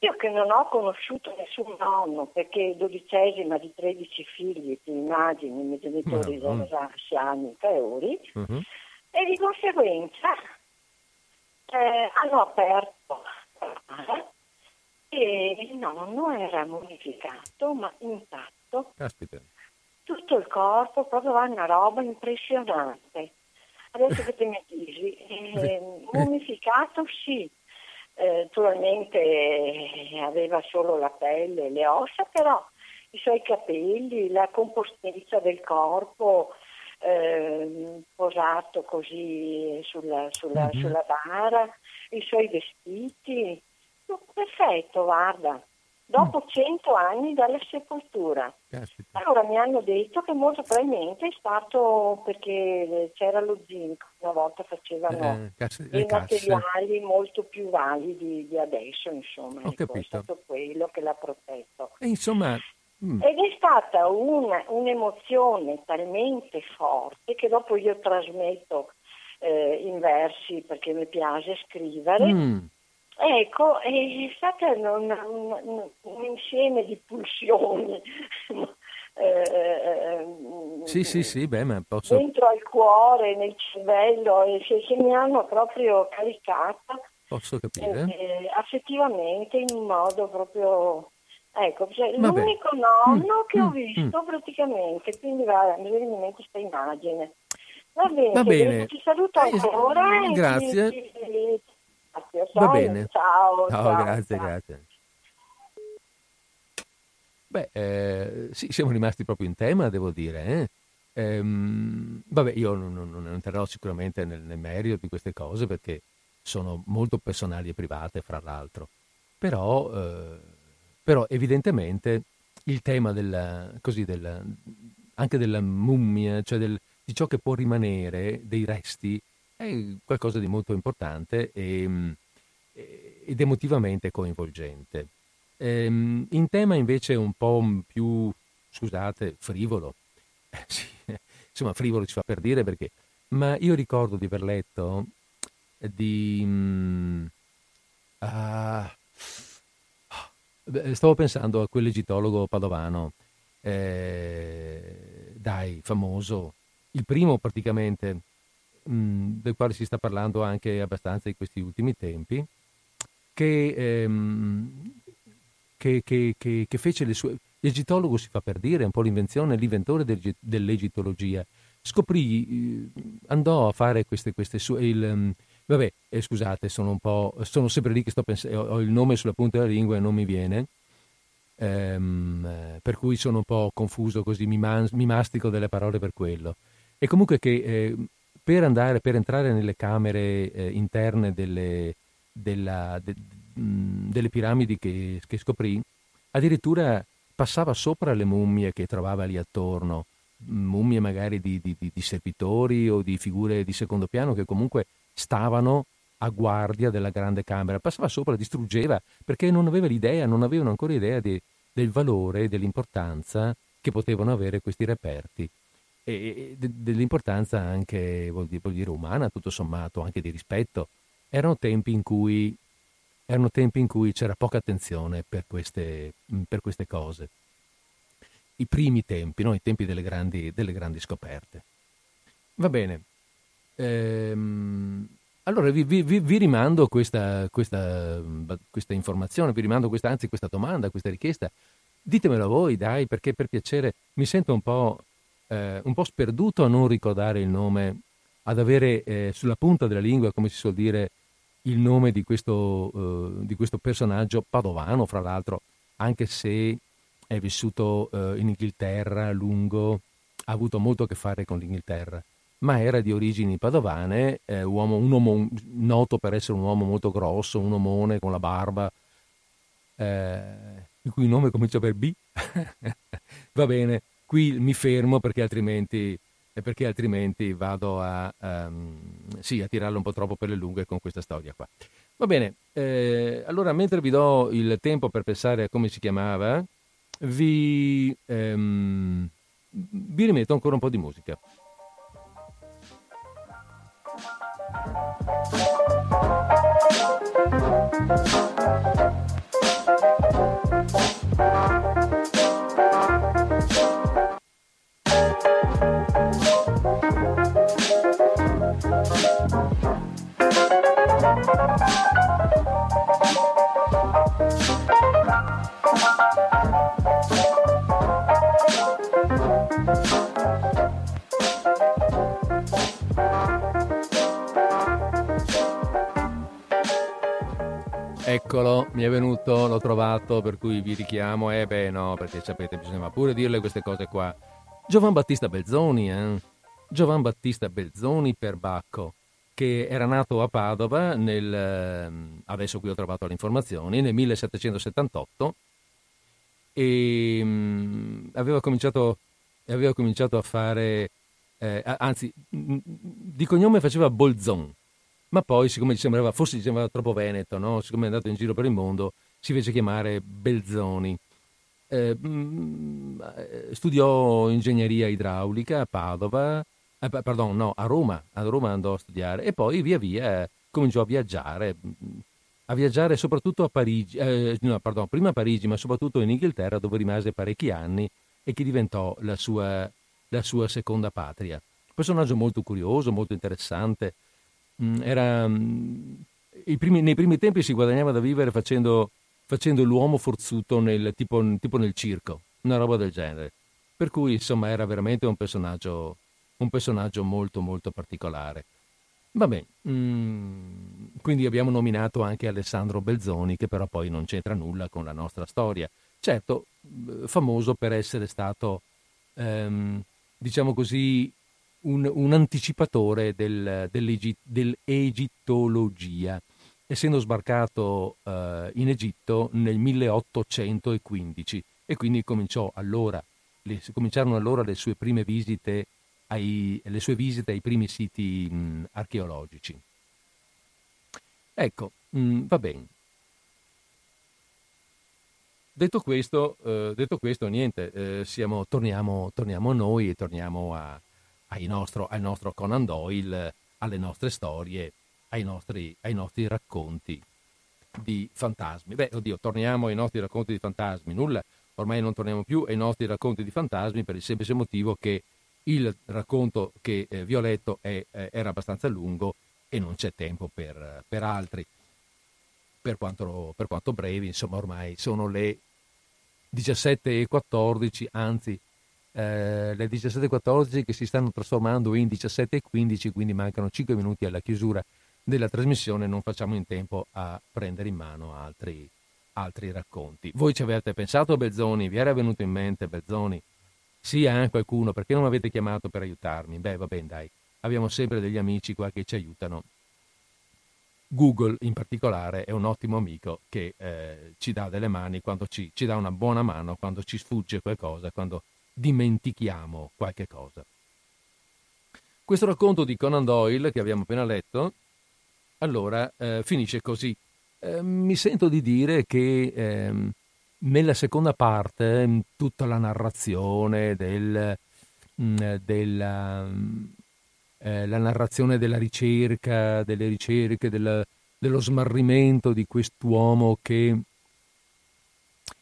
Io che non ho conosciuto nessun nonno, perché dodicesima di 13 figli, ti immagini, i miei genitori erano già anziani, teori, e di conseguenza hanno aperto la casa e il nonno era modificato, ma intatto. Caspita. Tutto il corpo, proprio una roba impressionante. Adesso che te ne dici, mummificato sì. Naturalmente aveva solo la pelle e le ossa, però i suoi capelli, la compostezza del corpo posato così sulla bara, i suoi vestiti, perfetto, guarda, dopo 100 anni dalla sepoltura. Caspita. Allora mi hanno detto che molto probabilmente è stato perché c'era lo zinco, una volta facevano dei materiali molto più validi di adesso, insomma. Ecco, è stato quello che l'ha protetto. E insomma... Ed è stata un'emozione talmente forte che dopo io trasmetto in versi, perché mi piace scrivere, ecco, è stata un insieme di pulsioni ma posso... dentro al cuore, nel cervello, e se mi hanno proprio caricata, posso capire, affettivamente in un modo proprio, ecco, cioè, l'unico nonno che ho visto praticamente, quindi mi viene in mente questa immagine. Va bene. Ti saluto ancora, grazie. Va bene, ciao. Grazie. Beh, sì, siamo rimasti proprio in tema, devo dire. Vabbè, io non entrerò sicuramente nel merito di queste cose, perché sono molto personali e private, fra l'altro. Però evidentemente il tema anche della mummia, cioè di ciò che può rimanere, dei resti, è qualcosa di molto importante ed emotivamente coinvolgente. In tema invece un po' più, scusate, frivolo, sì, insomma frivolo ci fa per dire perché, ma io ricordo di aver letto stavo pensando a quell'egitologo padovano, famoso, il primo praticamente, del quale si sta parlando anche abbastanza in questi ultimi tempi, che fece le sue... L'egitologo si fa per dire, è un po' l'inventore dell'egitologia. Scoprì, andò a fare queste sue... scusate, sono sempre lì che sto pensando, ho il nome sulla punta della lingua e non mi viene, per cui sono un po' confuso così, mi mastico delle parole per quello. E comunque che... per entrare nelle camere interne delle piramidi che scoprì, addirittura passava sopra le mummie che trovava lì attorno, mummie magari di servitori o di figure di secondo piano che comunque stavano a guardia della grande camera, passava sopra, distruggeva, perché non avevano ancora idea del valore e dell'importanza che potevano avere questi reperti. E dell'importanza anche, vuol dire umana, tutto sommato, anche di rispetto. Erano tempi in cui c'era poca attenzione per queste cose. I primi tempi, no? I tempi delle grandi scoperte. Va bene. Allora vi rimando questa informazione, vi rimando questa domanda, questa richiesta. Ditemelo voi, dai, perché per piacere mi sento un po' sperduto a non ricordare il nome, ad avere sulla punta della lingua, come si suol dire, il nome di questo personaggio padovano, fra l'altro, anche se è vissuto in Inghilterra a lungo, ha avuto molto a che fare con l'Inghilterra, ma era di origini padovane, un uomo noto per essere un uomo molto grosso, un omone con la barba, il cui nome comincia per B. Va bene. Qui mi fermo perché altrimenti vado a tirarlo un po' troppo per le lunghe con questa storia qua. Va bene, allora mentre vi do il tempo per pensare a come si chiamava, vi rimetto ancora un po' di musica. Eccolo, mi è venuto, l'ho trovato, per cui vi richiamo. Beh no, perché sapete, bisognava pure dirle queste cose qua. Giovan Battista Belzoni, Giovan Battista Belzoni perbacco, che era nato a Padova adesso qui ho trovato le informazioni, nel 1778, e aveva cominciato a fare, anzi di cognome faceva Bolzon, ma poi siccome gli sembrava troppo veneto, no? Siccome è andato in giro per il mondo, si fece chiamare Belzoni. Studiò ingegneria idraulica a Padova, a Roma andò a studiare, e poi via via cominciò a viaggiare soprattutto a Parigi, prima a Parigi, ma soprattutto in Inghilterra, dove rimase parecchi anni e che diventò la sua seconda patria. Personaggio molto curioso, molto interessante. Era nei primi tempi si guadagnava da vivere facendo l'uomo forzuto tipo nel circo, una roba del genere, per cui insomma era veramente un personaggio molto molto particolare. Va bene, quindi abbiamo nominato anche Alessandro Belzoni, che però poi non c'entra nulla con la nostra storia. Certo, famoso per essere stato diciamo così un anticipatore dell'egittologia, essendo sbarcato in Egitto nel 1815, e quindi cominciarono allora le sue visite ai primi siti archeologici. Ecco, va bene. Detto questo niente, torniamo a noi e torniamo al nostro Conan Doyle, alle nostre storie, ai nostri racconti di fantasmi. Torniamo ai nostri racconti di fantasmi. Nulla, ormai non torniamo più ai nostri racconti di fantasmi, per il semplice motivo che il racconto che vi ho letto era abbastanza lungo e non c'è tempo per altri. Per quanto brevi, insomma, ormai sono le 17:14, anzi le 17:14 che si stanno trasformando in 17:15, quindi mancano 5 minuti alla chiusura della trasmissione. Non facciamo in tempo a prendere in mano altri racconti. Voi ci avete pensato a Belzoni? Vi era venuto in mente Belzoni? Sì, qualcuno, perché non mi avete chiamato per aiutarmi? Va bene, dai, abbiamo sempre degli amici qua che ci aiutano. Google in particolare è un ottimo amico che ci dà delle mani, quando ci dà una buona mano, quando ci sfugge qualcosa, quando dimentichiamo qualche cosa. Questo racconto di Conan Doyle che abbiamo appena letto, allora, finisce così. Mi sento di dire che nella seconda parte tutta la narrazione la narrazione della ricerca, delle ricerche, dello smarrimento di quest'uomo che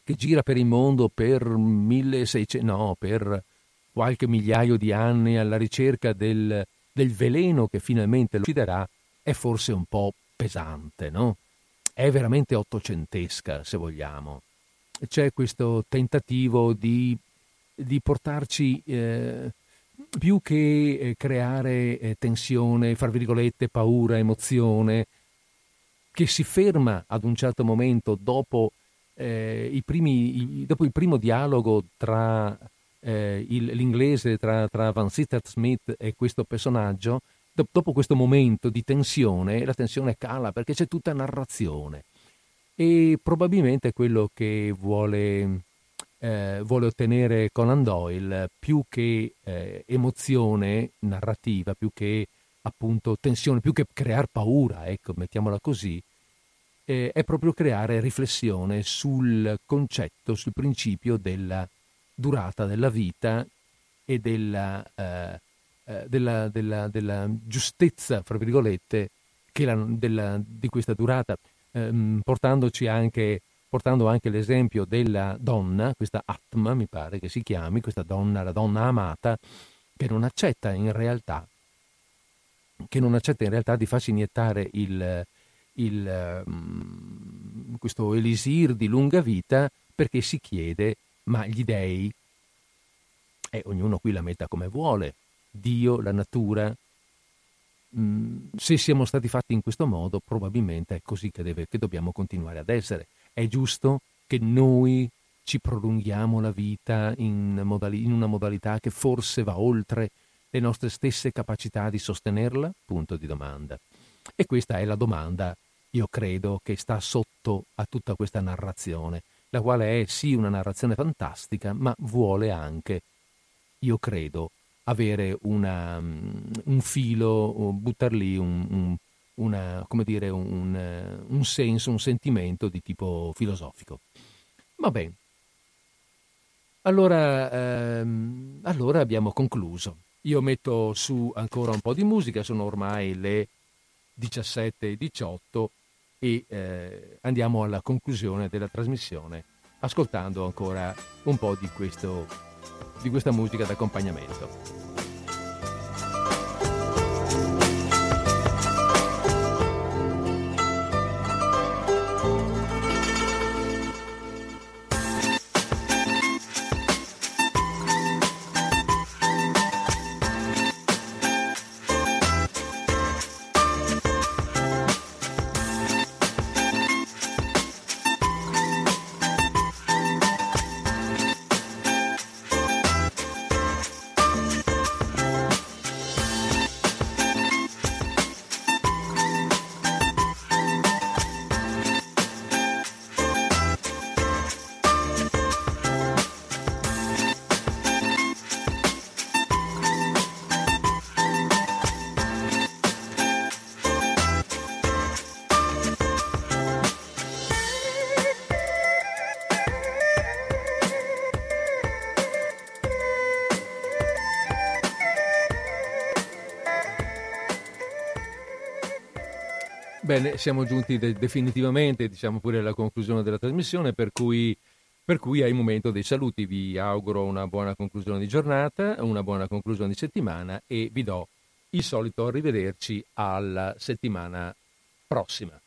gira per il mondo per 1600, no, per qualche migliaio di anni, alla ricerca del veleno che finalmente lo ucciderà, è forse un po' pesante, no? È veramente ottocentesca, se vogliamo. C'è questo tentativo di portarci, più che creare tensione, fra virgolette, paura, emozione, che si ferma ad un certo momento dopo il primo dialogo tra l'inglese, tra Vansittart Smith e questo personaggio. Dopo questo momento di tensione, la tensione cala perché c'è tutta narrazione. E probabilmente quello che vuole ottenere Conan Doyle, più che emozione narrativa, più che appunto tensione, più che creare paura, ecco, mettiamola così, è proprio creare riflessione sul concetto, sul principio della durata della vita e della giustezza, fra virgolette, che di questa durata, portando anche l'esempio della donna, questa Atma mi pare che si chiami, questa donna, la donna amata, che non accetta in realtà di farsi iniettare questo elisir di lunga vita, perché si chiede: ma gli dei, e ognuno qui la metta come vuole, Dio, la natura, se siamo stati fatti in questo modo, probabilmente è così che dobbiamo continuare ad essere. È giusto che noi ci prolunghiamo la vita in una modalità che forse va oltre le nostre stesse capacità di sostenerla? Punto di domanda. E questa è la domanda, io credo, che sta sotto a tutta questa narrazione, la quale è sì una narrazione fantastica, ma vuole anche, io credo, avere un filo, buttar lì un senso, un sentimento di tipo filosofico. Va bene. Allora abbiamo concluso. Io metto su ancora un po' di musica, sono ormai le 17:18 e andiamo alla conclusione della trasmissione ascoltando ancora un po' di questa musica d'accompagnamento. Bene, siamo giunti definitivamente, diciamo pure, alla conclusione della trasmissione, per cui è il momento dei saluti. Vi auguro una buona conclusione di giornata, una buona conclusione di settimana e vi do il solito arrivederci alla settimana prossima.